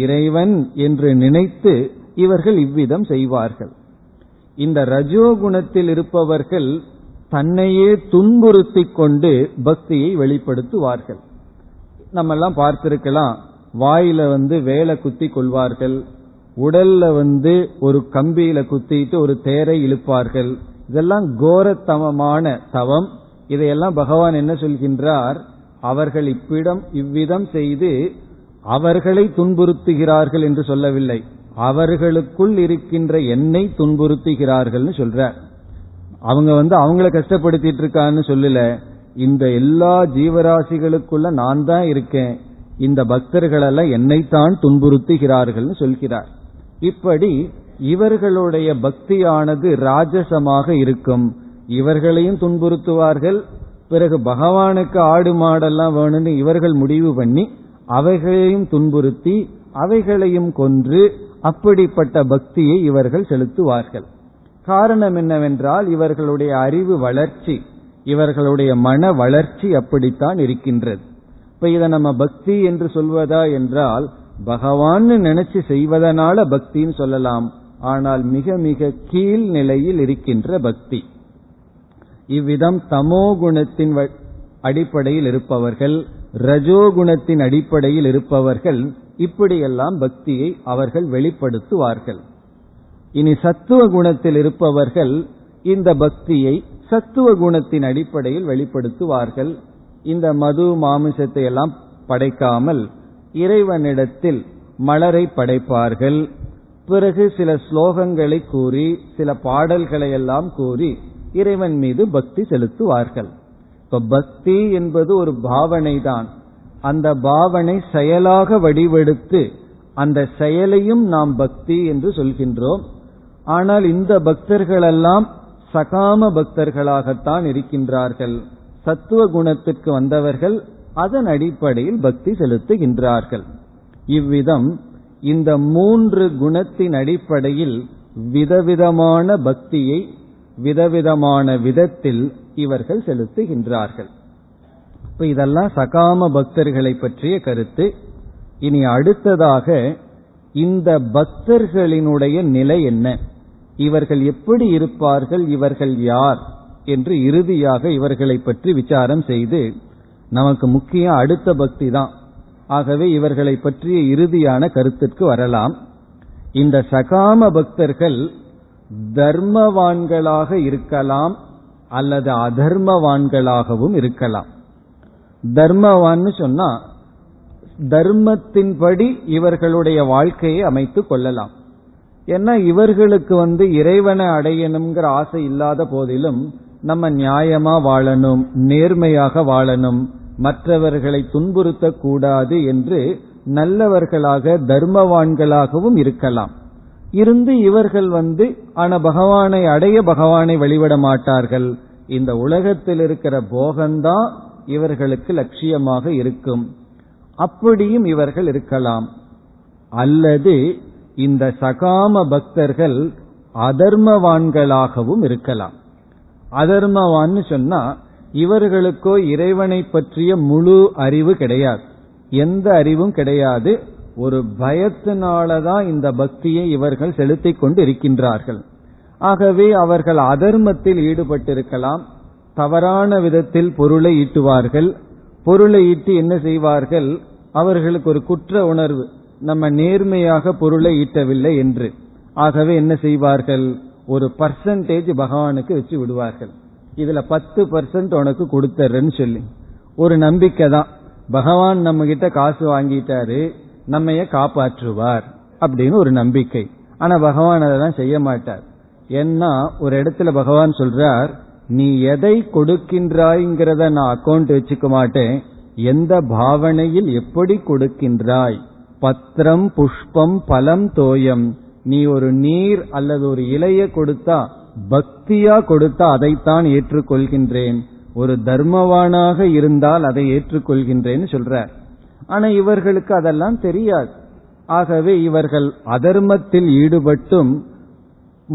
இறைவன் என்று நினைத்து இவர்கள் இவ்விதம் செய்வார்கள். இந்த ரஜோகுணத்தில் இருப்பவர்கள் தன்னையே துன்புறுத்திக் கொண்டு பக்தியை வெளிப்படுத்துவார்கள். நம்மெல்லாம் பார்த்திருக்கலாம், வாயில வேலை குத்தி கொள்வார்கள், உடல்ல ஒரு கம்பியில குத்திட்டு ஒரு தேரை இழுப்பார்கள். இதெல்லாம் கோரத்தமமான தவம். இதையெல்லாம் பகவான் என்ன சொல்கின்றார்? அவர்கள் இவ்விதம் செய்து அவர்களை துன்புறுத்துகிறார்கள் என்று சொல்லவில்லை, அவர்களுக்குள் இருக்கின்ற என்னை துன்புறுத்துகிறார்கள் சொல்றார். அவங்க அவங்கள கஷ்டப்படுத்திட்டு இருக்கான்னு சொல்லல, இந்த எல்லா ஜீவராசிகளுக்குள்ள நான் தான் இருக்கேன், இந்த பக்தர்கள் எல்லாம் என்னைத்தான் துன்புறுத்துகிறார்கள் சொல்கிறார். இப்படி இவர்களுடைய பக்தியானது ராஜசமாக இருக்கும். இவர்களையும் துன்புறுத்துவார்கள். பிறகு பகவானுக்கு ஆடு மாடெல்லாம் வேணும்னு இவர்கள் முடிவு பண்ணி அவைகளையும் துன்புறுத்தி அவைகளையும் கொன்று அப்படிப்பட்ட பக்தியை இவர்கள் செலுத்துவார்கள். காரணம் என்னவென்றால் இவர்களுடைய அறிவு வளர்ச்சி, இவர்களுடைய மன வளர்ச்சி அப்படித்தான் இருக்கின்றது. இப்ப இதை நம்ம பக்தி என்று சொல்வதா என்றால், பகவான் நினைச்சு செய்வதனால பக்தின்னு சொல்லலாம். ஆனால் மிக மிக கீழ் நிலையில் இருக்கின்ற பக்தி. இவ்விதம் தமோகுணத்தின் அடிப்படையில் இருப்பவர்கள், ரஜோகுணத்தின் அடிப்படையில் இருப்பவர்கள் இப்படியெல்லாம் பக்தியை அவர்கள் வெளிப்படுத்துவார்கள். இனி சத்துவ குணத்தில் இருப்பவர்கள் இந்த பக்தியை சத்துவ குணத்தின் அடிப்படையில் வெளிப்படுத்துவார்கள். இந்த மது மாமிசத்தை எல்லாம் படைக்காமல் இறைவனிடத்தில் மலரை படைப்பார்கள். பிறகு சில ஸ்லோகங்களை கூறி சில பாடல்களை எல்லாம் கூறி இறைவன் மீது பக்தி செலுத்துவார்கள். இப்ப பக்தி என்பது ஒரு பாவனை தான். அந்த பாவனை செயலாக வடிவெடுத்து அந்த செயலையும் நாம் பக்தி என்று சொல்கின்றோம். ஆனால் இந்த பக்தர்களெல்லாம் சகாம பக்தர்களாகத்தான் இருக்கின்றார்கள். சத்துவ குணத்திற்கு வந்தவர்கள் அதன் அடிப்படையில் பக்தி செலுத்துகின்றார்கள். இவ்விதம் இந்த மூன்று குணத்தின் அடிப்படையில் விதவிதமான பக்தியை விதவிதமான விதத்தில் இவர்கள் செலுத்துகின்றார்கள். இப்ப இதெல்லாம் சகாம பக்தர்களை பற்றிய கருத்து. இனி அடுத்ததாக இந்த பக்தர்களினுடைய நிலை என்ன, இவர்கள் எப்படி இருப்பார்கள், இவர்கள் யார் என்று இறுதியாக இவர்களை பற்றி விசாரம் செய்து, நமக்கு முக்கியம் அடுத்த பக்தி தான், ஆகவே இவர்களை பற்றிய இறுதியான கருத்திற்கு வரலாம். இந்த சகாம பக்தர்கள் தர்மவான்களாக இருக்கலாம் அல்லது அதர்மவான்களாகவும் இருக்கலாம். தர்மவான்னு சொன்னா தர்மத்தின்படி இவர்களுடைய வாழ்க்கையை அமைத்து கொள்ளலாம். ஏன்னா இவர்களுக்கு இறைவனை அடையணுங்கிற ஆசை இல்லாத போதிலும் நம்ம நியாயமா வாழணும், நேர்மையாக வாழணும், மற்றவர்களை துன்புறுத்தக் கூடாது என்று நல்லவர்களாக தர்மவான்களாகவும் இருக்கலாம். இருந்து இவர்கள் ஆனா பகவானை அடைய பகவானை வழிபட மாட்டார்கள். இந்த உலகத்தில் இருக்கிற போகம்தான் இவர்களுக்கு லட்சியமாக இருக்கும். அப்படியும் இவர்கள் இருக்கலாம். அல்லது இந்த சகாம பக்தர்கள் அதர்மவான்களாகவும் இருக்கலாம். அதர்மவான்னு சொன்னா இவர்களுக்கோ இறைவனை பற்றிய முழு அறிவு கிடையாது, எந்த அறிவும் கிடையாது. ஒரு பயத்தினாலதான் இந்த பக்தியை இவர்கள் செலுத்திக் கொண்டு இருக்கின்றார்கள். ஆகவே அவர்கள் அதர்மத்தில் ஈடுபட்டிருக்கலாம், தவறான விதத்தில் பொருளை ஈட்டுவார்கள். பொருளை ஈட்டி என்ன செய்வார்கள்? அவர்களுக்கு ஒரு குற்ற உணர்வு, நம்ம நேர்மையாக பொருளை ஈட்டவில்லை என்று. ஆகவே என்ன செய்வார்கள்? ஒரு பர்சன்டேஜ் பகவானுக்கு வச்சு விடுவார்கள். இதுல 10% உனக்கு கொடுத்துறேன்னு சொல்லி ஒரு நம்பிக்கை தான், பகவான் நம்ம கிட்ட காசு வாங்கிட்டாரு, நம்மைய காப்பாற்றுவார் அப்படின்னு ஒரு நம்பிக்கை. ஆனா பகவான் அதெல்லாம் செய்ய மாட்டார். ஏன்னா ஒரு இடத்துல பகவான் சொல்றார், நீ எதை கொடுக்கின்றாய்ங்கிறத நான் அக்கௌண்ட் வச்சுக்க மாட்டேன், எந்த பாவனையில் எப்படி கொடுக்கின்றாய். பத்திரம் புஷ்பம் பலம் தோயம், நீ ஒரு நீர் அல்லது ஒரு இலையை கொடுத்தா, பக்தியா கொடுத்தா அதைத்தான் ஏற்றுக்கொள்கின்றேன், ஒரு தர்மவானாக இருந்தால் அதை ஏற்றுக்கொள்கின்றேன்னு சொல்றார். ஆனா இவர்களுக்கு அதெல்லாம் தெரியாது. ஆகவே இவர்கள் அதர்மத்தில் ஈடுபட்டும்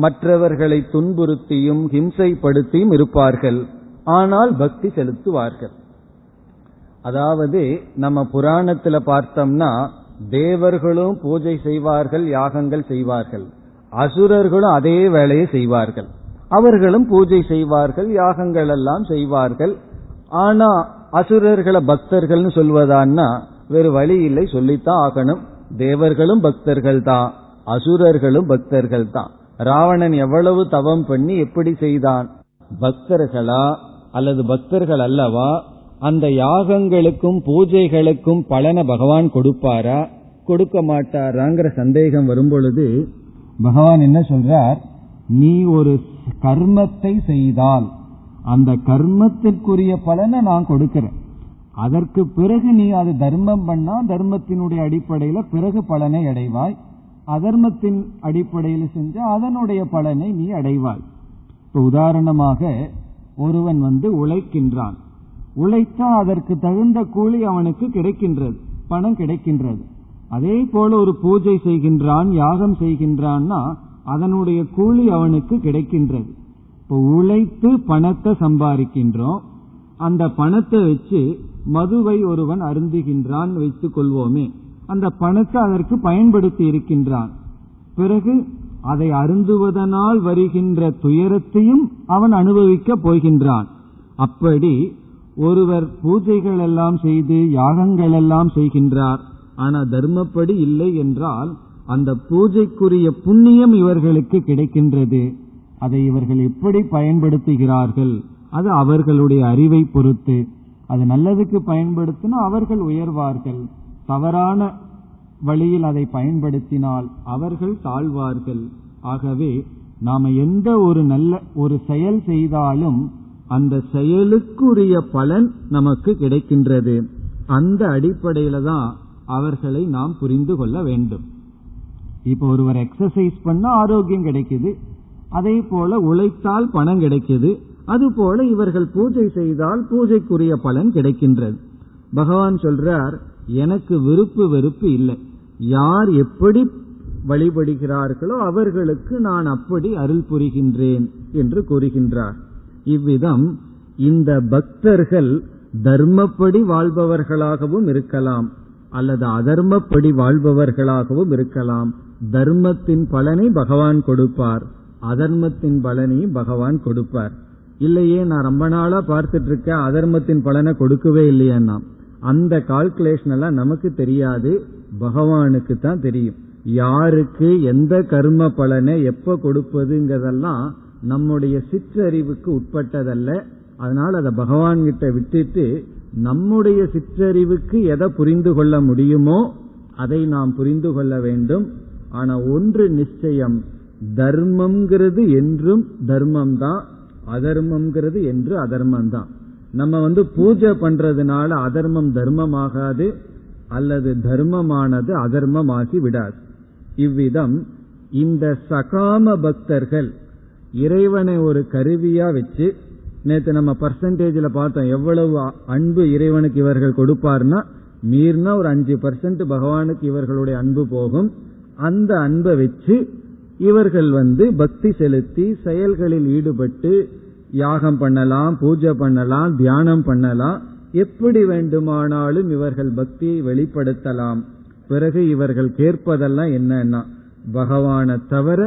மற்றவர்களை துன்புறுத்தியும் ஹிம்சைப்படுத்தியும் இருப்பார்கள். ஆனால் பக்தி செலுத்துவார்கள். அதாவது நம்ம புராணத்துல பார்த்தோம்னா தேவர்களும் பூஜை செய்வார்கள், யாகங்கள் செய்வார்கள், அசுரர்களும் அதே வேலையை செய்வார்கள், அவர்களும் பூஜை செய்வார்கள், யாகங்கள் எல்லாம் செய்வார்கள். ஆனா அசுரர்களை பக்தர்கள்னு சொல்வதான்னா வேறு வழி இல்லை, சொல்லித்தான் ஆகணும். தேவர்களும் பக்தர்கள் தான், அசுரர்களும் பக்தர்கள் தான். ராவணன் எவ்வளவு தவம் பண்ணி எப்படி செய்தான்? பக்தர்களா அல்லது பக்தர்கள் அல்லவா? அந்த யாகங்களுக்கும் பூஜைகளுக்கும் பலனை பகவான் கொடுப்பாரா கொடுக்க மாட்டாராங்கிற சந்தேகம் வரும் பொழுது பகவான் என்ன சொல்றார்? நீ ஒரு கர்மத்தை செய்தால் அந்த கர்மத்திற்குரிய பலனை நான் கொடுக்கிறேன், அதற்கு பிறகு நீ அது தர்மம் பண்ணா தர்மத்தினுடைய அடிப்படையில பிறகு பலனை அடைவாய், அதர்மத்தின் அடிப்படையில் செஞ்சா அதனுடைய பலனை நீ அடைவாய். இப்போ உதாரணமாக ஒருவன் உழைக்கின்றான், உழைத்தா அதற்கு தகுந்த கூலி அவனுக்கு கிடைக்கின்றது, பணம் கிடைக்கின்றது. அதே போல ஒரு பூஜை செய்கின்றான், யாகம் செய்கின்றான்னா அதனுடைய கூலி அவனுக்கு கிடைக்கின்றது. இப்போ உழைத்து பணத்தை சம்பாதிக்கின்றோம், அந்த பணத்தை வச்சு மதுவை ஒருவன் அருந்துகின்றான் வைத்துக் கொள்வோமே, அந்த பணத்தை அதற்கு பயன்படுத்தி இருக்கின்றான். பிறகு அதை அருந்துவதனால் வருகின்ற துயரத்தையும் அவன் அனுபவிக்க போகின்றான். அப்படி ஒருவர் பூஜைகள் எல்லாம் செய்து யாகங்கள் எல்லாம் செய்கின்றார், ஆனா தர்மப்படி இல்லை என்றால் அந்த பூஜைக்குரிய புண்ணியம் இவர்களுக்கு கிடைக்கின்றது. அதை இவர்கள் எப்படி பயன்படுத்துகிறார்கள் அது அவர்களுடைய அறிவை பொறுத்து. அது நல்லதுக்கு பயன்படுத்தினா அவர்கள் உயர்வார்கள், தவறான வழியில் அதை பயன்படுத்தினால் அவர்கள் தாழ்வார்கள். ஆகவே நாம எந்த ஒரு நல்ல ஒரு செயல் செய்தாலும் அந்த செயலுக்குரிய பலன் நமக்கு கிடைக்கின்றது. அந்த அடிப்படையில தான் அவர்களை நாம் புரிந்து கொள்ள வேண்டும். இப்போ ஒருவர் எக்ஸசைஸ் பண்ணா ஆரோக்கியம் கிடைக்குது, அதே போல உழைத்தால் பணம் கிடைக்குது, அதுபோல இவர்கள் பூஜை செய்தால் பூஜைக்குரிய பலன் கிடைக்கின்றது. பகவான் சொல்றார், எனக்கு விருப்பு வெறுப்பு இல்லை, யார் எப்படி வழிபடுகிறார்களோ அவர்களுக்கு நான் அப்படி அருள் புரிகின்றேன் என்று கூறுகின்றார். இவ்விதம் இந்த பக்தர்கள் தர்மப்படி வாழ்பவர்களாகவும் இருக்கலாம் அல்லது அதர்மப்படி வாழ்பவர்களாகவும் இருக்கலாம். தர்மத்தின் பலனை பகவான் கொடுப்பார், அதர்மத்தின் பலனையும் பகவான் கொடுப்பார். இல்லையே நான் ரொம்ப நாளா பார்த்துட்டு இருக்கேன், அதர்மத்தின் பலனை கொடுக்கவே இல்லையா? அந்த கால்குலேஷன் எல்லாம் நமக்கு தெரியாது, பகவானுக்கு தான் தெரியும். யாருக்கு எந்த கர்ம பலனை எப்ப கொடுப்பதுங்கிறதெல்லாம் நம்முடைய சிற்றறிவுக்கு உட்பட்டதல்ல. அதனால அதை பகவான் கிட்ட விட்டுட்டு நம்முடைய சிற்றறிவுக்கு எதை புரிந்து கொள்ள முடியுமோ அதை நாம் புரிந்து கொள்ள வேண்டும். ஆனா ஒன்று நிச்சயம், தர்மம்ங்கிறது என்றும் தர்மம்தான், அதர்மம்ங்கிறது என்று அதர்மம்தான். நம்ம பூஜை பண்றதுனால அதர்மம் தர்மமாகாது அல்லது தர்மமானது அதர்மமாகி விடாது. இவ்விதம் இந்த சகாம பக்தர்கள் இறைவனை ஒரு கருவியா வச்சு, நேற்று நம்ம பர்சன்டேஜ்ல பார்த்தோம் எவ்வளவு அன்பு இறைவனுக்கு இவர்கள் கொடுப்பார்னா, மீறினா ஒரு 5% பகவானுக்கு இவர்களுடைய அன்பு போகும். அந்த அன்பை வச்சு இவர்கள் பக்தி செலுத்தி செயல்களில் ஈடுபட்டு யாகம் பண்ணலாம், பூஜை பண்ணலாம், தியானம் பண்ணலாம், எப்படி வேண்டுமானாலும் இவர்கள் பக்தியை வெளிப்படுத்தலாம். பிறகு இவர்கள் கேட்பதெல்லாம் என்னன்னா பகவானை தவிர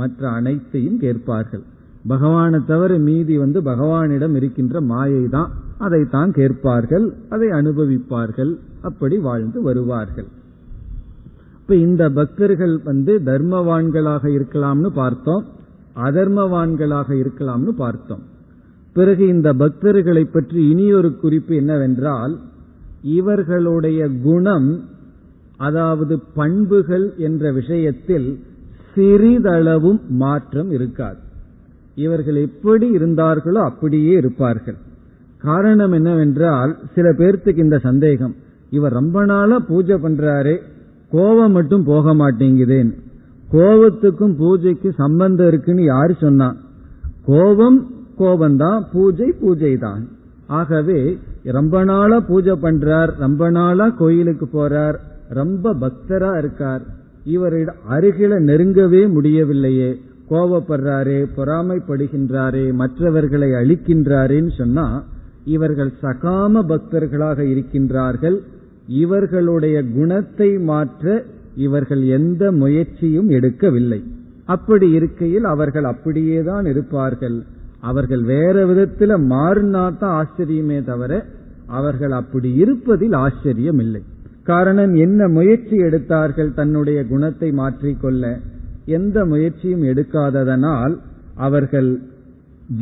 மற்ற அனைத்தையும் கேட்பார்கள். பகவானை தவிர மீதி பகவானிடம் இருக்கின்ற மாயை தான், அதைத்தான் கேட்பார்கள், அதை அனுபவிப்பார்கள், அப்படி வாழ்ந்து வருவார்கள். இப்ப இந்த பக்தர்கள் தர்மவான்களாக இருக்கலாம்னு பார்த்தோம், அதர்மவான்களாக இருக்கலாம்னு பார்த்தோம். பிறகு இந்த பக்தர்களை பற்றி இனியொரு குறிப்பு என்னவென்றால், இவர்களுடைய குணம் அதாவது பண்புகள் என்ற விஷயத்தில் சிறிதளவும் மாற்றம் இருக்காது. இவர்கள் எப்படி இருந்தார்களோ அப்படியே இருப்பார்கள். காரணம் என்னவென்றால், சில பேர்த்துக்கு இந்த சந்தேகம், இவர் ரொம்ப நாளா பூஜை பண்றாரே, கோபம் மட்டும் போக மாட்டேங்குதேன். கோபத்துக்கும் பூஜைக்கு சம்பந்தம் இருக்குன்னு யாரு சொன்னா? கோபம் கோபந்தான், பூஜை பூஜை தான். ஆகவே ரொம்ப நாளா பூஜை பண்றார், ரொம்ப நாளா கோயிலுக்கு போறார், ரொம்ப பக்தரா இருக்கார், இவரிடம் அருகில நெருங்கவே முடியவில்லையே, கோபப்படுறாரே, பொறாமைப்படுகின்றாரே, மற்றவர்களை அழிக்கின்றாரேன்னு சொன்னா இவர்கள் சகாம பக்தர்களாக இருக்கின்றார்கள். இவர்களுடைய குணத்தை மாற்ற இவர்கள் எந்த முயற்சியும் எடுக்கவில்லை. அப்படி இருக்கையில் அவர்கள் அப்படியேதான் இருப்பார்கள். அவர்கள் வேற விதத்துல மாறினாத்தான் ஆச்சரியமே தவிர அவர்கள் அப்படி இருப்பதில் ஆச்சரியம் இல்லை. காரணம், என்ன முயற்சி எடுத்தார்கள் தன்னுடைய குணத்தை மாற்றிக்கொள்ள? எந்த முயற்சியும் எடுக்காததனால் அவர்கள்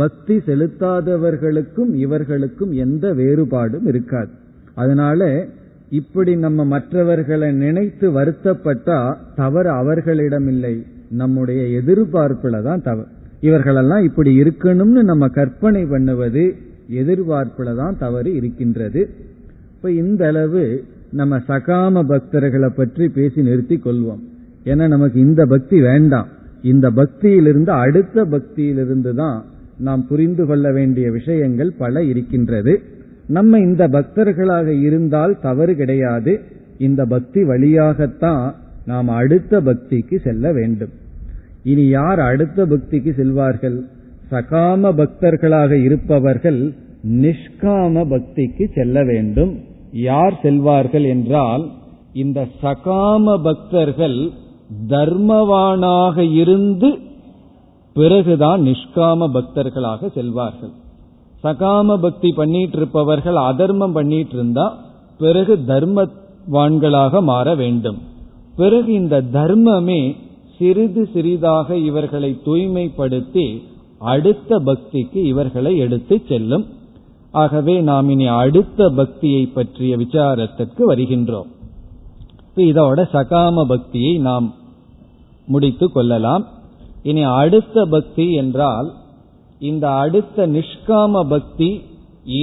பக்தி செலுத்தாதவர்களுக்கும் இவர்களுக்கும் எந்த வேறுபாடும் இருக்காது. அதனால இப்படி நம்ம மற்றவர்களை நினைத்து வருத்தப்பட்டா தவறு அவர்களிடம் இல்லை, நம்முடைய எதிர்பார்ப்புல தான் தவறு. இவர்களெல்லாம் இப்படி இருக்கணும்னு நம்ம கற்பனை பண்ணுவது எதிர்பார்ப்புல தான் தவறு இருக்கின்றது. இப்ப இந்த அளவு நம்ம சகாம பக்தர்களை பற்றி பேசி நிறுத்தி கொள்வோம். ஏன்னா நமக்கு இந்த பக்தி வேண்டாம். இந்த பக்தியிலிருந்து அடுத்த பக்தியிலிருந்து தான் நாம் புரிந்து கொள்ள வேண்டிய விஷயங்கள் பல இருக்கின்றது. நம்ம இந்த பக்தர்களாக இருந்தால் தவறு கிடையாது. இந்த பக்தி வழியாகத்தான் நாம் அடுத்த பக்திக்கு செல்ல வேண்டும். இனி யார் அடுத்த பக்திக்கு செல்வார்கள்? சகாம பக்தர்களாக இருப்பவர்கள் நிஷ்காம பக்திக்கு செல்ல வேண்டும். யார் செல்வார்கள் என்றால், இந்த சகாம பக்தர்கள் தர்மவானாக இருந்து பிறகுதான் நிஷ்காம பக்தர்களாக செல்வார்கள். சகாம பக்தி பண்ணிட்டு இருப்பவர்கள் அதர்மம் பண்ணிட்டு இருந்தா பிறகு தர்மவான்களாக மாற வேண்டும். பிறகு இந்த தர்மமே சிறிது சிறிதாக இவர்களை தூய்மைப்படுத்தி அடுத்த பக்திக்கு இவர்களை எடுத்து செல்லும். ஆகவே நாம் இனி அடுத்த பக்தியை பற்றிய விசாரத்திற்கு வருகின்றோம். இதோட சகாம பக்தியை நாம் முடித்து கொள்ளலாம். இனி அடுத்த பக்தி என்றால், இந்த அடுத்த நிஷ்காம பக்தி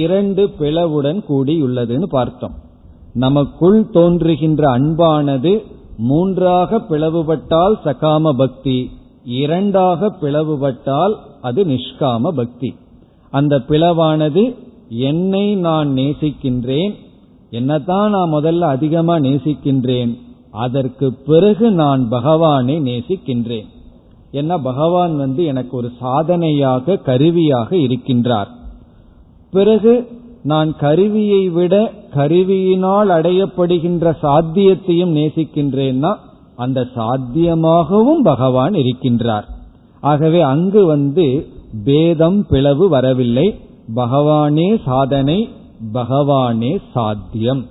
இரண்டு பிளவுடன் கூடியுள்ளதுன்னு பார்த்தோம். நமக்குள் தோன்றுகின்ற அன்பானது மூன்றாக பிளவுபட்டால் சகாம பக்தி, இரண்டாக பிளவுபட்டால் அது நிஷ்காம பக்தி. அந்த பிளவானது என்னை நான் நேசிக்கின்றேன், என்னத்தான் நான் முதல்ல அதிகமா நேசிக்கின்றேன், அதற்கு பிறகு நான் பகவானை நேசிக்கின்றேன். என்ன, பகவான் எனக்கு ஒரு சாதனையாக கருவியாக இருக்கின்றார். பிறகு நான் கருவியை விட கருவியினால் அடையப்படுகின்ற சாத்தியத்தையும் நேசிக்கின்றேன்னா அந்த சாத்தியமாகவும் பகவான் இருக்கின்றார். ஆகவே அங்கு பேதம் பிளவு வரவில்லை. பகவானே சாதனை, பகவானே சாத்தியம்.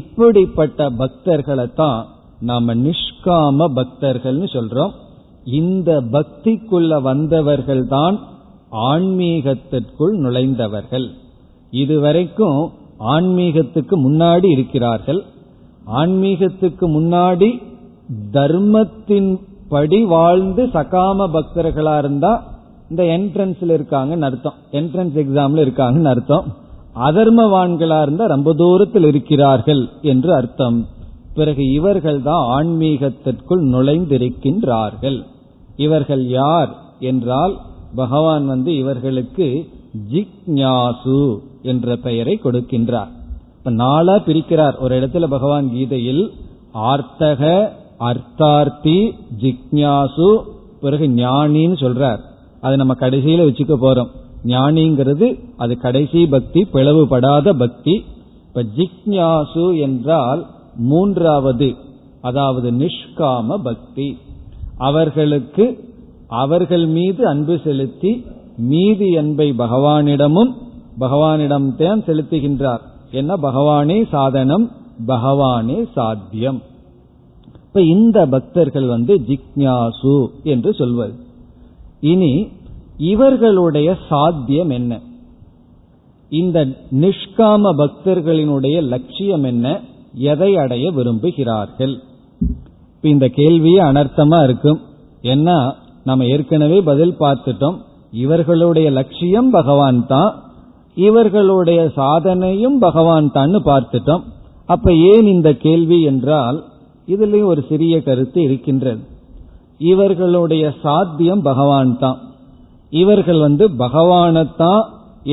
இப்படிப்பட்ட பக்தர்களை தான் நாம நிஷ்காம பக்தர்கள்னு சொல்றோம். இந்த பக்திக்குள்ள வந்தவர்கள் தான் ஆன்மீகத்திற்குள் நுழைந்தவர்கள். இதுவரைக்கும் ஆன்மீகத்துக்கு முன்னாடி இருக்கிறார்கள். ஆன்மீகத்துக்கு முன்னாடி தர்மத்தின் படி வாழ்ந்து சகாம பக்தர்களா இருந்தா இந்த என்ட்ரன்ஸ்ல இருக்காங்கன்னு அர்த்தம், என்ட்ரன்ஸ் எக்ஸாம்ல இருக்காங்கன்னு அர்த்தம். அதர்மவான்களா இருந்தா ரொம்ப தூரத்தில் இருக்கிறார்கள் என்று அர்த்தம். பிறகு இவர்கள் தான் ஆன்மீகத்திற்குள் நுழைந்திருக்கின்றார்கள். இவர்கள் யார் என்றால், பகவான் இவர்களுக்கு ஜிக்ஞாசு என்ற பெயரை கொடுக்கின்றார். இப்ப நாளா பிரிக்கிறார் ஒரு இடத்துல பகவான் கீதையில், ஆர்த்தக, அர்த்தார்த்தி, ஜிக்ஞாசு, பிறகு ஞானின்னு சொல்றார். அது நம்ம கடைசியில வச்சுக்க போறோம். ஞானிங்கிறது அது கடைசி பக்தி, பிளவுபடாத பக்தி. இப்ப ஜிக்ஞாசு என்றால் மூன்றாவது, அதாவது நிஷ்காம பக்தி. அவர்களுக்கு அவர்கள் மீது அன்பு செலுத்தி மீதி அன்பை பகவானிடம்தான் செலுத்துகின்றார். என்ன, பகவானே சாதனம், பகவானே சாத்தியம். இப்ப இந்த பக்தர்கள் ஜிக்ஞாசு என்று சொல்வது. இனி இவர்களுடைய சாத்தியம் என்ன, இந்த நிஷ்காம பக்தர்களினுடைய லட்சியம் என்ன, எதை அடைய விரும்புகிறார்கள்? இந்த கேள்வியே அனர்த்தமா இருக்கும். ஏன்னா நம்ம ஏற்கனவே பதில் பார்த்துட்டோம். இவர்களுடைய லட்சியம் பகவான் தான், இவர்களுடைய சாதனையும் பகவான் தான்னு பார்த்துட்டோம். அப்ப ஏன் இந்த கேள்வி என்றால், இதுலயும் ஒரு சிறிய கருத்து இருக்கின்றது. இவர்களுடைய சாத்தியம் பகவான் தான். இவர்கள் பகவானத்தான்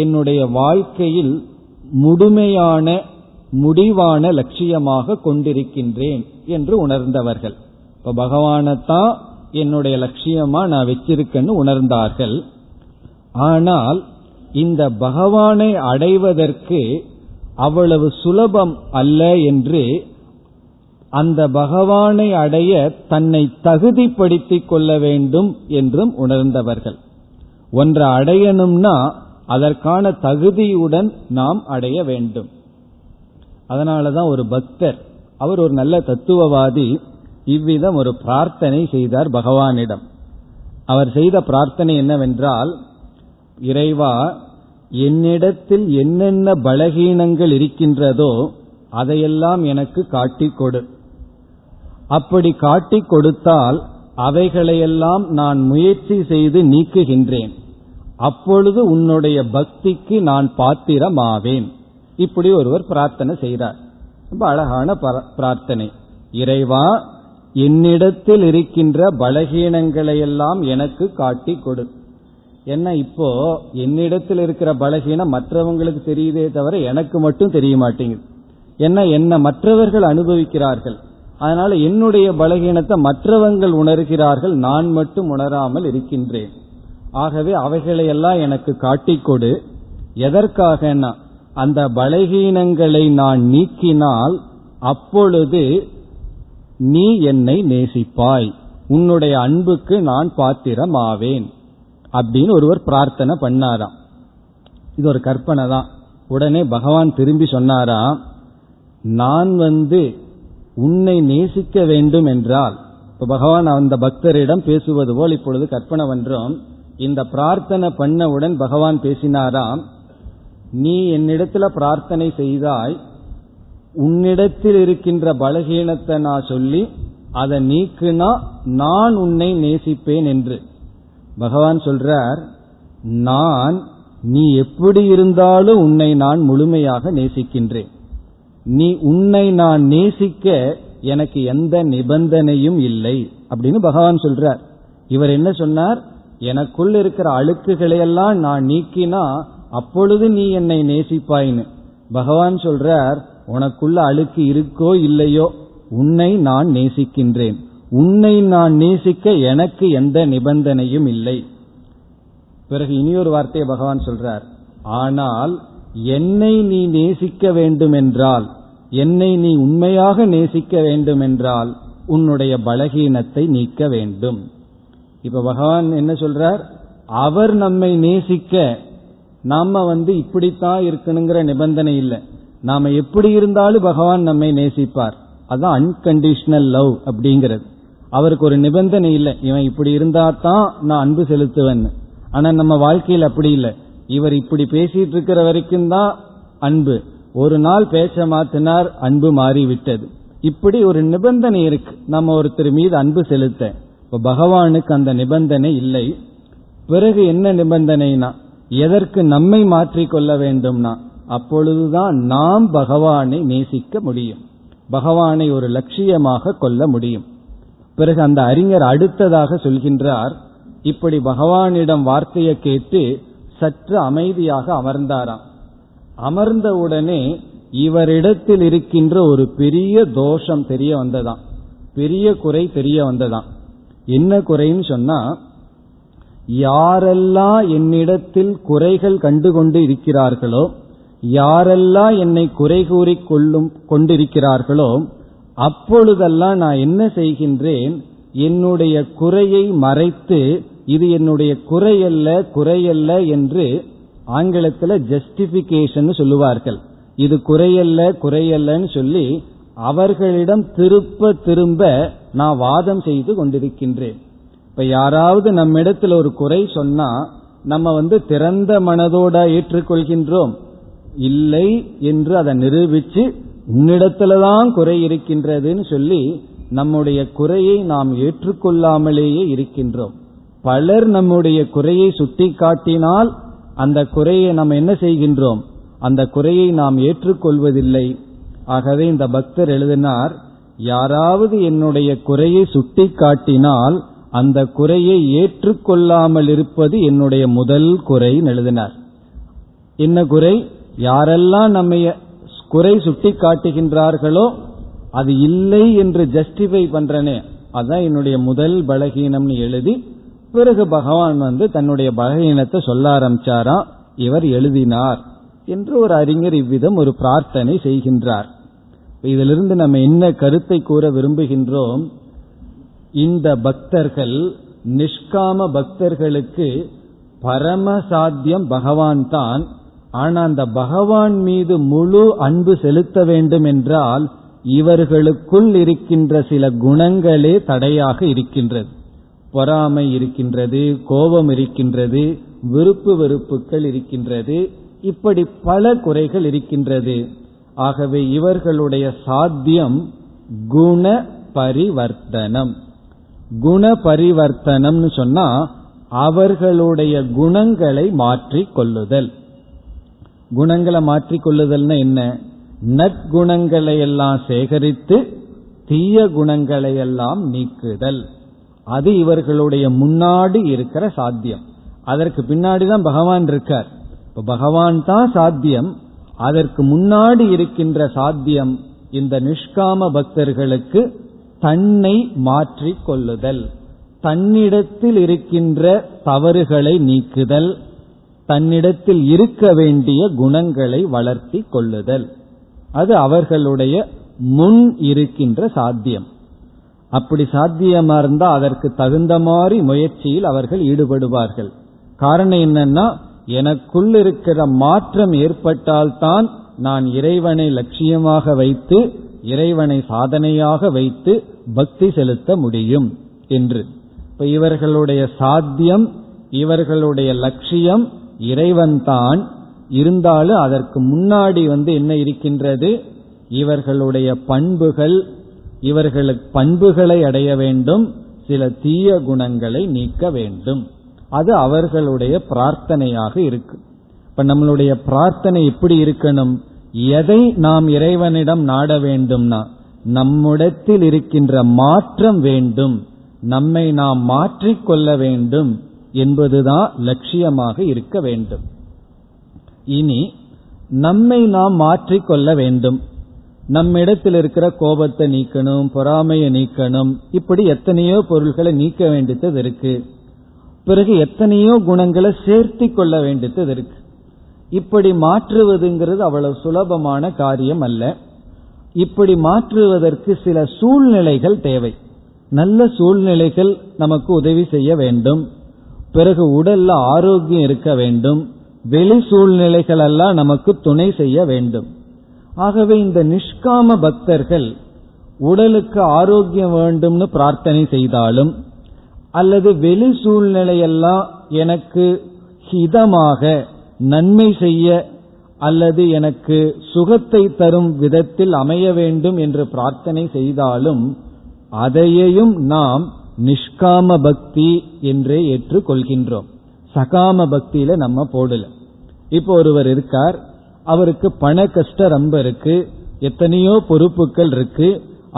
என்னுடைய வாழ்க்கையில் முழுமையான முடிவான லட்சியமாக கொண்டிருக்கின்றேன் என்று உணர்ந்தவர்கள். இப்ப பகவானத்தான் என்னுடைய லட்சியமா நான் வச்சிருக்கேன்னு உணர்ந்தார்கள். ஆனால் இந்த பகவானை அடைவதற்கு அவ்வளவு சுலபம் அல்ல என்று, அந்த பகவானை அடைய தன்னை தகுதிப்படுத்திக் கொள்ள வேண்டும் என்றும் உணர்ந்தவர்கள். ஒன்றை அடையணும்னா அதற்கான தகுதியுடன் நாம் அடைய வேண்டும். அதனாலதான் ஒரு பக்தர், அவர் ஒரு நல்ல தத்துவவாதி, இவ்விதம் ஒரு பிரார்த்தனை செய்தார் பகவானிடம். அவர் செய்த பிரார்த்தனை என்னவென்றால், இறைவா, என்னிடத்தில் என்னென்ன பலகீனங்கள் இருக்கின்றதோ அதையெல்லாம் எனக்கு காட்டிக் கொடு. அப்படி காட்டிக் கொடுத்தால் அவைகளையெல்லாம் நான் முயற்சி செய்து நீக்குகின்றேன். அப்பொழுது உன்னுடைய பக்திக்கு நான் பாத்திரமாவேன். இப்படி ஒருவர் பிரார்த்தனை செய்தார். ரொம்ப அழகான பிரார்த்தனை. இறைவா, என்னிடத்தில் இருக்கின்ற பலகீனங்களையெல்லாம் எனக்கு காட்டி கொடு. என்ன, இப்போ என்னிடத்தில் இருக்கிற பலகீனம் மற்றவங்களுக்கு தெரியுதே தவிர எனக்கு மட்டும் தெரிய மாட்டேங்குது. என்ன மற்றவர்கள் அனுபவிக்கிறார்கள், அதனால என்னுடைய பலகீனத்தை மற்றவர்கள் உணர்கிறார்கள், நான் மட்டும் உணராமல் இருக்கின்றேன். ஆகவே அவைகளையெல்லாம் எனக்கு காட்டிக்கொடு. எதற்காக? அந்த பலகீனங்களை நான் நீக்கினால் அப்பொழுது நீ என்னை நேசிப்பாய், உன்னுடைய அன்புக்கு நான் பாத்திரம் ஆவேன் அப்படின்னு ஒருவர் பிரார்த்தனை பண்ணாராம். இது ஒரு கற்பனை தான். உடனே பகவான் திரும்பி சொன்னாராம், நான் உன்னை நேசிக்க வேண்டும் என்றால், இப்ப பகவான் அந்த பக்தரிடம் பேசுவது போல் இப்பொழுது கற்பனை பண்றோம். இந்த பிரார்த்தனை பண்ணவுடன் பகவான் பேசினாராம், நீ என்னிடத்துல பிரார்த்தனை செய்தாய், உன்னிடத்தில் இருக்கின்ற பலகீனத்தை நான் சொல்லி அதை நீக்குனா நான் உன்னை நேசிப்பேன் என்று. பகவான் சொல்றார், நான் நீ எப்படி இருந்தாலும் உன்னை நான் முழுமையாக நேசிக்கின்றேன். உன்னை நான் நேசிக்க எனக்கு எந்த நிபந்தனையும் இல்லை அப்படின்னு பகவான் சொல்றார். இவர் என்ன சொன்னார், எனக்குள் இருக்கிற அழுக்குகளையெல்லாம் நான் நீக்கினா அப்பொழுது நீ என்னை நேசிப்பாயின்னு. பகவான் சொல்றார், உனக்குள்ள அழுக்கு இருக்கோ இல்லையோ, உன்னை நான் நேசிக்கின்றேன், உன்னை நான் நேசிக்க எனக்கு எந்த நிபந்தனையும் இல்லை. பிறகு இனியொரு வார்த்தையை பகவான் சொல்றார், ஆனால் என்னை நீ நேசிக்க வேண்டுமென்றால், என்னை நீ உண்மையாக நேசிக்க வேண்டுமென்றால் உன்னுடைய பலகீனத்தை நீக்க வேண்டும். இப்ப பகவான் என்ன சொல்றார், அவர் நம்மை நேசிக்க நாம இப்படித்தான் இருக்கணுங்கிற நிபந்தனை இல்லை. நாம எப்படி இருந்தாலும் பகவான் நம்மை நேசிப்பார். அதான் அன்கண்டிஷனல் லவ் அப்படிங்கிறது. அவருக்கு ஒரு நிபந்தனை இல்லை, இவன் இப்படி இருந்தா தான் நான் அன்பு செலுத்துவேன். ஆனா நம்ம வாழ்க்கையில் அப்படி இல்லை. இவர் இப்படி பேசிட்டு இருக்கிற வரைக்கும் தான் அன்பு, ஒரு நாள் பேச மாத்தினார் அன்பு மாறிவிட்டது. இப்படி ஒரு நிபந்தனை இருக்கு நம்ம ஒருத்தர் மீது அன்பு செலுத்த. இப்ப பகவானுக்கு அந்த நிபந்தனை இல்லை. பிறகு என்ன நிபந்தனைனா, எதற்கு நம்மை மாற்றிக்கொள்ள வேண்டும்னா, அப்பொழுதுதான் நாம் பகவானை நேசிக்க முடியும், பகவானை ஒரு லட்சியமாக கொள்ள முடியும். பிறகு அந்த அறிஞர் அடுத்ததாக சொல்கின்றார், இப்படி பகவானிடம் வார்த்தையை கேட்டு சற்று அமைதியாக அமர்ந்தாராம். அமர்ந்தவுடனே இவரிடத்தில் இருக்கின்ற ஒரு பெரிய தோஷம் தெரிய வந்ததாம், பெரிய குறை தெரிய வந்ததாம். என்ன குறைன்னு சொன்னா, யாரெல்லாம் என்னிடத்தில் குறைகள் கண்டுகொண்டு இருக்கிறார்களோ, யாரெல்லாம் என்னை குறை கூறி கொண்டிருக்கிறார்களோ, அப்பொழுதெல்லாம் நான் என்ன செய்கின்றேன், என்னுடைய குறையை மறைத்து இது என்னுடைய குறையல்ல என்று ஆங்கிலத்தில் ஜஸ்டிபிகேஷன் சொல்லுவார்கள். இது குறையல்லன்னு சொல்லி அவர்களிடம் திரும்ப திரும்ப நான் வாதம் செய்து கொண்டிருக்கின்றேன். இப்ப யாராவது நம்மிடத்தில் ஒரு குறை சொன்னா நம்ம திறந்த மனதோட ஏற்றுக்கொள்கின்றோம், இல்லை என்று அதை நிரூபிச்சு உன்னிடத்தில்தான் குறை இருக்கின்றதுன்னு சொல்லி நம்முடைய குறையை நாம் ஏற்றுக்கொள்ளாமலேயே இருக்கின்றோம். பலர் நம்முடைய குறையை சுட்டி காட்டினால் அந்த குறையை நாம் என்ன செய்கின்றோம், அந்த குறையை நாம் ஏற்றுக்கொள்வதில்லை. ஆகவே இந்த பக்தர் எழுதினார், யாராவது என்னுடைய குறையை சுட்டி காட்டினால் அந்த குறையை ஏற்றுக்கொள்ளாமல் இருப்பது என்னுடைய முதல் குறை எழுதினார். என்ன குறை? யாரெல்லாம் நம்ம குறை சுட்டி காட்டுகின்றார்களோ அது இல்லை என்று ஜஸ்டிஃபை பண்றனே, அதான் என்னுடைய முதல் பலகீனம்னு எழுதி, பிறகு பகவான் தன்னுடைய பலகீனத்தை சொல்ல ஆரம்பிச்சாரா இவர் எழுதினார் என்று ஒரு அறிஞர் இவ்விதம் ஒரு பிரார்த்தனை செய்கின்றார். இதிலிருந்து நம்ம என்ன கருத்தை கூற விரும்புகின்றோம்? இந்த பக்தர்கள், நிஷ்காம பக்தர்களுக்கு பரமசாத்தியம் பகவான் தான். ஆனா அந்த பகவான் மீது முழு அன்பு செலுத்த வேண்டும் என்றால் இவர்களுக்குள் இருக்கின்ற சில குணங்களே தடையாக இருக்கின்றது. பொறாமை இருக்கின்றது, கோபம் இருக்கின்றது, விருப்பு வெறுப்புகள் இருக்கின்றது, இப்படி பல குறைகள் இருக்கின்றது. ஆகவே இவர்களுடைய சாத்தியம் குண பரிவர்த்தனம். குண பரிவர்த்தனம்னு சொன்னா அவர்களுடைய குணங்களை மாற்றிக் கொள்ளுதல். குணங்களை மாற்றிக் கொள்ளுதல்னா என்ன? நற்குணங்களை எல்லாம் சேகரித்து தீய குணங்களை எல்லாம் நீக்குதல். அது இவர்களுடைய முன்னாடி இருக்கிற சாத்தியம். அதற்கு பின்னாடிதான் பகவான் இருக்கார். இப்ப பகவான் தான் சாத்தியம். அதற்கு முன்னாடி இருக்கின்ற சாத்தியம் இந்த நிஷ்காம பக்தர்களுக்கு தன்னை மாற்றிக் கொள்ளுதல், தன்னிடத்தில் இருக்கின்ற தவறுகளை நீக்குதல், தன்னிடத்தில் இருக்க வேண்டிய குணங்களை வளர்த்தி கொள்ளுதல். அது அவர்களுடைய முன் இருக்கின்ற சாத்தியம். அப்படி சாத்தியமா இருந்தா அதற்கு தகுந்த மாதிரி முயற்சியில் அவர்கள் ஈடுபடுவார்கள். காரணம் என்னன்னா, எனக்குள் இருக்கிற மாற்றம் ஏற்பட்டால்தான் நான் இறைவனை லட்சியமாக வைத்து, இறைவனை சாதனையாக வைத்து பக்தி செலுத்த முடியும் என்று. இப்ப இவர்களுடைய சாத்தியம், இவர்களுடைய லட்சியம் இறைவன்தான். இருந்தாலும் அதற்கு முன்னாடி என்ன இருக்கின்றது? இவர்களுடைய பண்புகள், இவர்களுக்கு பண்புகளை அடைய வேண்டும், சில தீய குணங்களை நீக்க வேண்டும். அது அவர்களுடைய பிரார்த்தனையாக இருக்கு. இப்ப நம்மளுடைய பிரார்த்தனை எப்படி இருக்கணும்? எதை நாம் இறைவனிடம் நாட வேண்டும்னா, நம்மிடத்தில் இருக்கின்ற மாற்றம் வேண்டும், நம்மை நாம் மாற்றிக்கொள்ள வேண்டும் என்பதுதான் லட்சியமாக இருக்க வேண்டும். இனி நம்மை நாம் மாற்றிக்கொள்ள வேண்டும். நம்மிடத்தில் இருக்கிற கோபத்தை நீக்கணும், பொறாமையை நீக்கணும், இப்படி எத்தனையோ பொருள்களை நீக்க வேண்டியது இருக்கு. பிறகு எத்தனையோ குணங்களை சேர்த்தி கொள்ள வேண்டியது இருக்கு. இப்படி மாற்றுவதுங்கிறது அவ்வளவு சுலபமான காரியம் அல்ல. இப்படி மாற்றுவதற்கு சில சூழ்நிலைகள் தேவை. நல்ல சூழ்நிலைகள் நமக்கு உதவி செய்ய வேண்டும். பிறகு உடல்ல ஆரோக்கியம் இருக்க வேண்டும். வெளி சூழ்நிலைகள் எல்லாம் நமக்கு துணை செய்ய வேண்டும். ஆகவே இந்த நிஷ்காம பக்தர்கள் உடலுக்கு ஆரோக்கியம் வேண்டும்னு பிரார்த்தனை செய்தாலும், அல்லது வெளி சூழ்நிலையெல்லாம் எனக்கு ஹிதமாக நன்மை செய்ய அல்லது எனக்கு சுகத்தை தரும் விதத்தில் அமைய வேண்டும் என்று பிரார்த்தனை செய்தாலும், அதையையும் நாம் நிஷ்காம பக்தி என்றே ஏற்றுக்கொள்கின்றோம். சகாம பக்தியில நம்ம போடல. இப்போ ஒருவர் இருக்கார், அவருக்கு பண கஷ்டம் ரொம்ப இருக்கு, எத்தனையோ பொறுப்புகள் இருக்கு.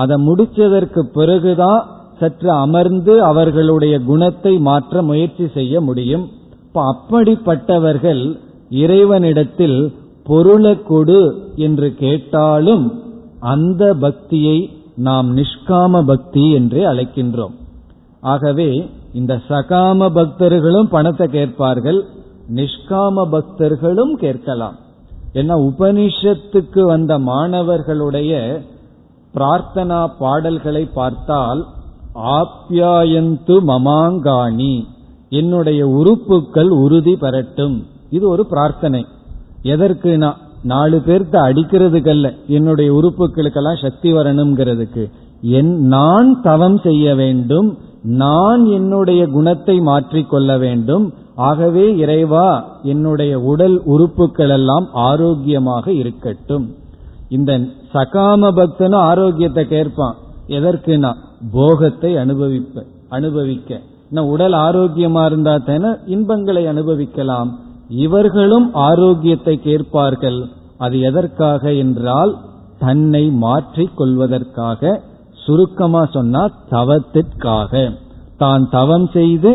அதை முடிச்சதற்கு பிறகுதான் சற்று அமர்ந்து அவர்களுடைய குணத்தை மாற்ற முயற்சி செய்ய முடியும். இப்ப அப்படிப்பட்டவர்கள் இறைவனிடத்தில் பொருளை கொடு என்று கேட்டாலும் அந்த பக்தியை நாம் நிஷ்காம பக்தி என்று அழைக்கின்றோம். ஆகவே இந்த சகாம பக்தர்களும் பணத்தை கேட்பார்கள், நிஷ்காம பக்தர்களும் கேட்கலாம். ஏன்னா உபனிஷத்துக்கு வந்த மாணவர்களுடைய பிரார்த்தனா பாடல்களை பார்த்தால், ஆப்யாயந்து மமாங்காணி, என்னுடைய உறுப்புக்கள் உறுதி பெறட்டும், இது ஒரு பிரார்த்தனை. எதற்கு? நான் 4 பேர்த்த அடிக்கிறதுக்கல்ல, என்னுடைய உறுப்புகளுக்கெல்லாம் சக்தி வரணுங்கிறதுக்கு. நான் தவம் செய்ய வேண்டும், நான் என்னுடைய குணத்தை மாற்றிக்கொள்ள வேண்டும். ஆகவே இறைவா, என்னுடைய உடல் உறுப்புகள் எல்லாம் ஆரோக்கியமாக இருக்கட்டும். இந்த சகாம பக்தனும் ஆரோக்கியத்தை கேட்பான். எதற்கு? நான் போகத்தை அனுபவிக்க. நான் உடல் ஆரோக்கியமா இருந்தா தானே இன்பங்களை அனுபவிக்கலாம். இவர்களும் ஆரோக்கியத்தை கேட்பார்கள். அது எதற்காக என்றால், தன்னை மாற்றிக் கொள்வதற்காக. சுருக்கமா சொன்னா தவத்திற்காக, தான் தவம் செய்து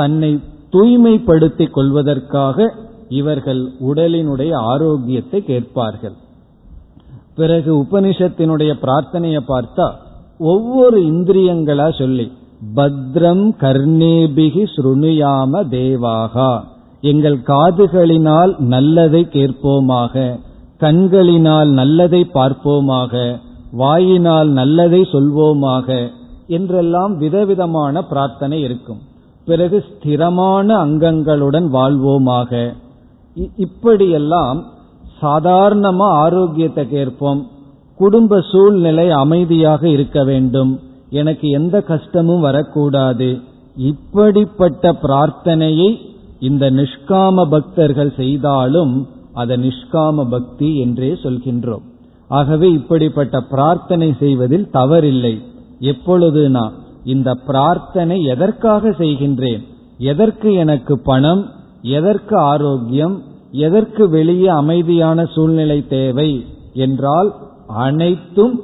தன்னை தூய்மைப்படுத்திக் கொள்வதற்காக இவர்கள் உடலினுடைய ஆரோக்கியத்தை கேட்பார்கள். பிறகு உபனிஷத்தினுடைய பிரார்த்தனையை பார்த்தா, ஒவ்வொரு இந்திரியங்களா சொல்லி, பத்ரம் கர்ணேபிகி ஸ்ருணுயாம தேவாகா, எங்கள் காதுகளினால் நல்லதை கேட்போமாக, கண்களினால் நல்லதை பார்ப்போமாக, வாயினால் நல்லதை சொல்வோமாக என்றெல்லாம் விதவிதமான பிரார்த்தனை இருக்கும். பிறகு ஸ்திரமான அங்கங்களுடன் வாழ்வோமாக. இப்படியெல்லாம் சாதாரணமா ஆரோக்கியத்தை கேட்போம். குடும்ப சூழ்நிலை அமைதியாக இருக்க வேண்டும், எனக்கு எந்த கஷ்டமும் வரக்கூடாது. இப்படிப்பட்ட பிரார்த்தனையை இந்த நிஷ்காம பக்தர்கள் செய்தாலும் அதை நிஷ்காம பக்தி என்றே சொல்கின்றோம். ஆகவே இப்படிப்பட்ட பிரார்த்தனை செய்வதில் தவறில்லை. எப்பொழுதுனா, இந்த பிரார்த்தனை எதற்காக செய்கின்றேன், எதற்கு எனக்கு பணம், எதற்கு ஆரோக்கியம், எதற்கு வெளியே அமைதியான சூழ்நிலை தேவை என்றால், அனைத்தும்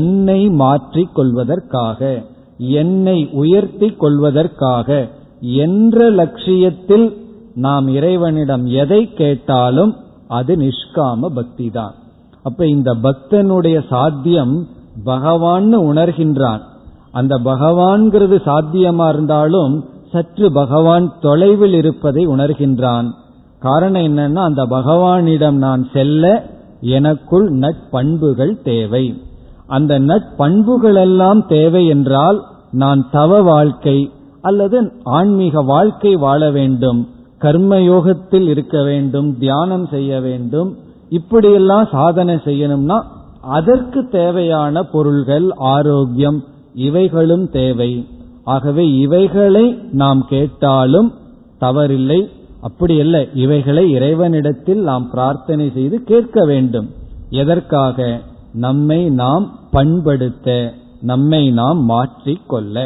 என்னை மாற்றிக் கொள்வதற்காக, என்னை உயர்த்தி கொள்வதற்காக என்ற லட்சியத்தில் நாம் இறைவனிடம் எதை கேட்டாலும் அது நிஷ்காம பக்தி தான். அப்ப இந்த பக்தனுடைய சாத்தியம் பகவான்னு உணர்கின்றான். அந்த பகவான்கிறது சாத்தியமா இருந்தாலும் சற்று பகவான் தொலைவில் இருப்பதை உணர்கின்றான். காரணம் என்னன்னா, அந்த பகவானிடம் நான் செல்ல எனக்குள் நட்பண்புகள் தேவை. அந்த நட்பண்புகளெல்லாம் தேவை என்றால், நான் தவ வாழ்க்கை அல்லது ஆன்மீக வாழ்க்கை வாழ வேண்டும், கர்மயோகத்தில் இருக்க வேண்டும், தியானம் செய்ய வேண்டும், இப்படியெல்லாம் சாதனை செய்யணும்னா அதற்கு தேவையான பொருள்கள், ஆரோக்கியம், இவைகளும் தேவை. ஆகவே இவைகளை நாம் கேட்டாலும் தவறில்லை. அப்படி இல்லை, இவைகளை இறைவனிடத்தில் நாம் பிரார்த்தனை செய்து கேட்க வேண்டும். எதற்காக? நம்மை நாம் பண்படுத்த, நம்மை நாம் மாற்றிக்கொள்ள.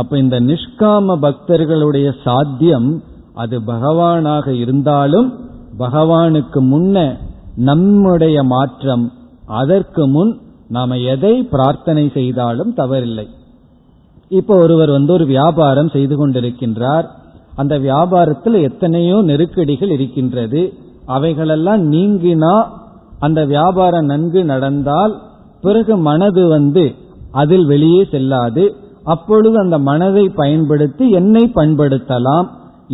அப்ப இந்த நிஷ்காம பக்தர்களுடைய சாத்தியம் அது பகவானாக இருந்தாலும், பகவானுக்கு முன்ன நம்முடைய மாற்றம், அதற்கு முன் நாம் எதை பிரார்த்தனை செய்தாலும் தவறில்லை. இப்போ ஒருவர் ஒரு வியாபாரம் செய்து கொண்டிருக்கின்றார். அந்த வியாபாரத்தில் எத்தனையோ நெருக்கடிகள் இருக்கின்றது. அவைகளெல்லாம் நீங்கினா, அந்த வியாபாரம் நன்கு நடந்தால், பிறகு மனது அதில் வெளியே செல்லாது. அப்பொழுது அந்த மனதை பயன்படுத்தி என்னை பண்படுத்தலாம்.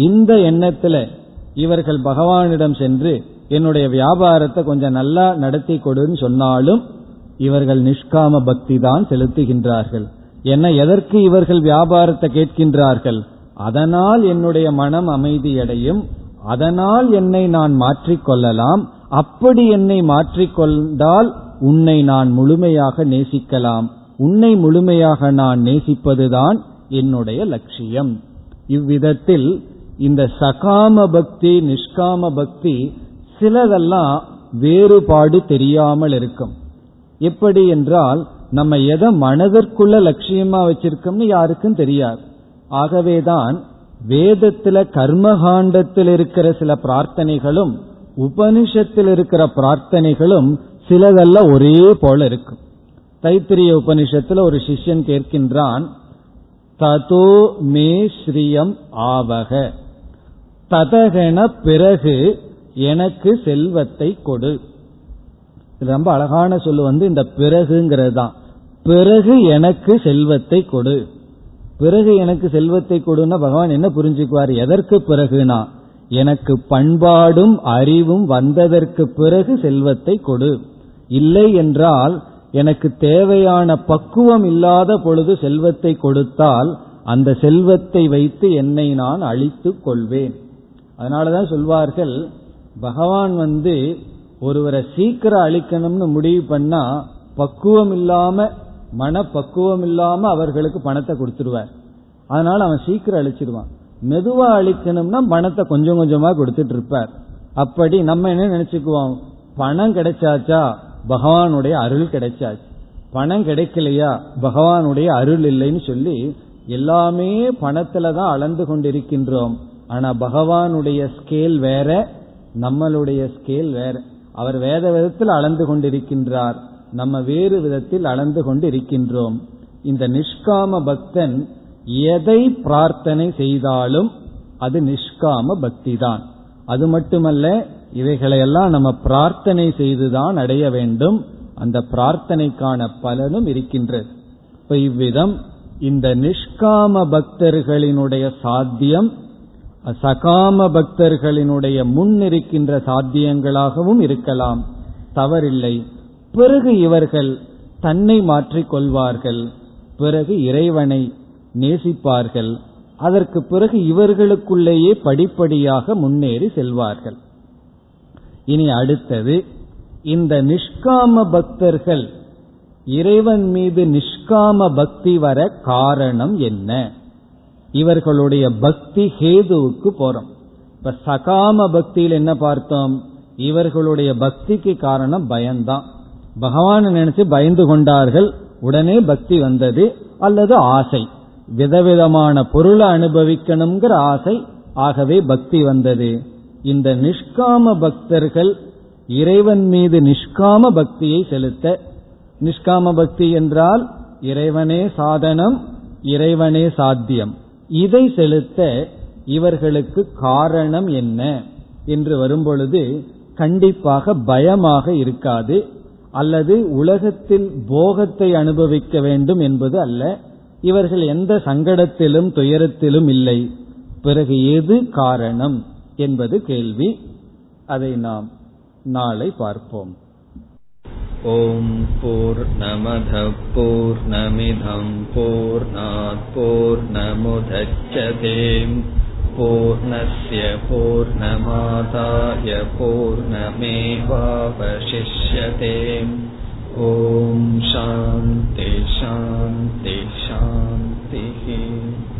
இந்த எண்ணத்துல இவர்கள் பகவானிடம் சென்று என்னுடைய வியாபாரத்தை கொஞ்சம் நல்லா நடத்தி கொடுன்னு சொன்னாலும் இவர்கள் நிஷ்காம பக்தி தான் செலுத்துகின்றார்கள். என்ன, எதற்கு இவர்கள் வியாபாரத்தை கேட்கின்றார்கள்? அதனால் என்னுடைய மனம் அமைதியடையும், அதனால் என்னை நான் மாற்றிக்கொள்ளலாம். அப்படி என்னை மாற்றிக்கொண்டால் உன்னை நான் முழுமையாக நேசிக்கலாம். உன்னை முழுமையாக நான் நேசிப்பதுதான் என்னுடைய லட்சியம். இவ்விதத்தில் இந்த சகாம பக்தி, நிஷ்காம பக்தி சிலதெல்லாம் வேறுபாடு தெரியாமல் இருக்கும். எப்படி என்றால், நம்ம எதை மனதிற்குள்ள லட்சியமா வச்சிருக்கோம்னு யாருக்கும் தெரியாது. ஆகவேதான் வேதத்துல கர்மகாண்டத்தில் இருக்கிற சில பிரார்த்தனைகளும் உபனிஷத்தில் இருக்கிற பிரார்த்தனைகளும் சிலதெல்லாம் ஒரே போல இருக்கும். தைத்திரிய உபனிஷத்துல ஒரு சிஷ்யன் கேட்கின்றான், ததோ மே ஸ்ரீயம் ஆவக, ததகன பிறகு எனக்கு செல்வத்தை கொடு. இது ரொம்ப அழகான சொல்லு. இந்த பிறகுங்கிறது தான், பிறகு எனக்கு செல்வத்தை கொடு. பிறகு எனக்கு செல்வத்தை கொடுன்னா பகவான் என்ன புரிஞ்சுக்குவார்? எதற்கு பிறகுனா எனக்கு பண்பாடும் அறிவும் வந்ததற்கு பிறகு செல்வத்தை கொடு, இல்லை என்றால் எனக்கு தேவையான பக்குவம் இல்லாத பொழுது செல்வத்தை கொடுத்தால் அந்த செல்வத்தை வைத்து என்னை நான் அழித்துக் கொள்வேன். அதனாலதான் சொல்வார்கள், பகவான் ஒருவரை சீக்கிரம் அழிக்கணும்னு முடிவு பண்ணா பக்குவம் இல்லாம மனப்பக்குவம் இல்லாம அவர்களுக்கு பணத்தை கொடுத்துருவார். அதனால அவன் சீக்கிரம் அழிச்சிருவான். மெதுவா அழிக்கணும்னா பணத்தை கொஞ்சம் கொஞ்சமா கொடுத்துட்டு இருப்பார். அப்படி நம்ம என்ன நினைச்சுக்குவோம்? பணம் கிடைச்சாச்சா பகவானுடைய அருள் கிடைச்சாச்சு, பணம் கிடைக்கலையா பகவானுடைய அருள் இல்லைன்னு சொல்லி எல்லாமே பணத்துலதான் அளந்து கொண்டிருக்கின்றோம். ஆனா பகவானுடைய ஸ்கேல் வேற, நம்மளுடைய ஸ்கேல் வேற. அவர் வேத விதத்தில் அளந்து கொண்டிருக்கின்றார், நம்ம வேறு விதத்தில் அளந்து கொண்டு இருக்கின்றோம். இந்த நிஷ்காம பக்தன் எதை பிரார்த்தனை செய்தாலும் அது நிஷ்காம பக்தி தான். அது மட்டுமல்ல, இவைகளையெல்லாம் நம்ம பிரார்த்தனை செய்துதான் அடைய வேண்டும். அந்த பிரார்த்தனைக்கான பலனும் இருக்கின்றது. இப்ப இவ்விதம் இந்த நிஷ்காம பக்தர்களினுடைய சாத்தியம் சகாம பக்தர்களினுடைய முன் இருக்கின்ற சாத்தியங்களாகவும் இருக்கலாம், தவறில்லை. பிறகு இவர்கள் தன்னை மாற்றிக் கொள்வார்கள், பிறகு இறைவனை நேசிப்பார்கள், அதற்கு பிறகு இவர்களுக்குள்ளேயே படிப்படியாக முன்னேறி செல்வார்கள். இனி அடுத்தது, இந்த நிஷ்காம பக்தர்கள் இறைவன் மீது நிஷ்காம பக்தி வர காரணம் என்ன? இவர்களுடைய பக்தி ஹேதுவுக்கு போறோம். இப்ப சகாம பக்தியில் என்ன பார்த்தோம்? இவர்களுடைய பக்திக்கு காரணம் பயம்தான். பகவான் நினைச்சு பயந்து கொண்டார்கள், உடனே பக்தி வந்தது. அல்லது ஆசை, விதவிதமான பொருளை அனுபவிக்கணுங்கிற ஆசை, ஆகவே பக்தி வந்தது. இந்த நிஷ்காம பக்தர்கள் இறைவன் மீது நிஷ்காம பக்தியை செலுத்த, நிஷ்காம பக்தி என்றால் இறைவனே சாதனம், இறைவனே சாத்தியம், இதை செலுத்த இவர்களுக்கு காரணம் என்ன என்று வரும்பொழுது கண்டிப்பாக பயமாக இருக்காது. அல்லது உலகத்தில் போகத்தை அனுபவிக்க வேண்டும் என்பது அல்ல. இவர்கள் எந்த சங்கடத்திலும் துயரத்திலும் இல்லை. பிறகு எது காரணம் என்பது கேள்வி. அதை நாம் நாளை பார்ப்போம். ஓம் பூர்ணமத பூர்ணமிதம் பூர்ணாத் பூர்ணமுதச்யதே பூர்ணஸ்ய பூர்ணமாதாய பூர்ணமேவாவசிஷ்யதே. ஓம் சாந்தி சாந்தி சாந்தி.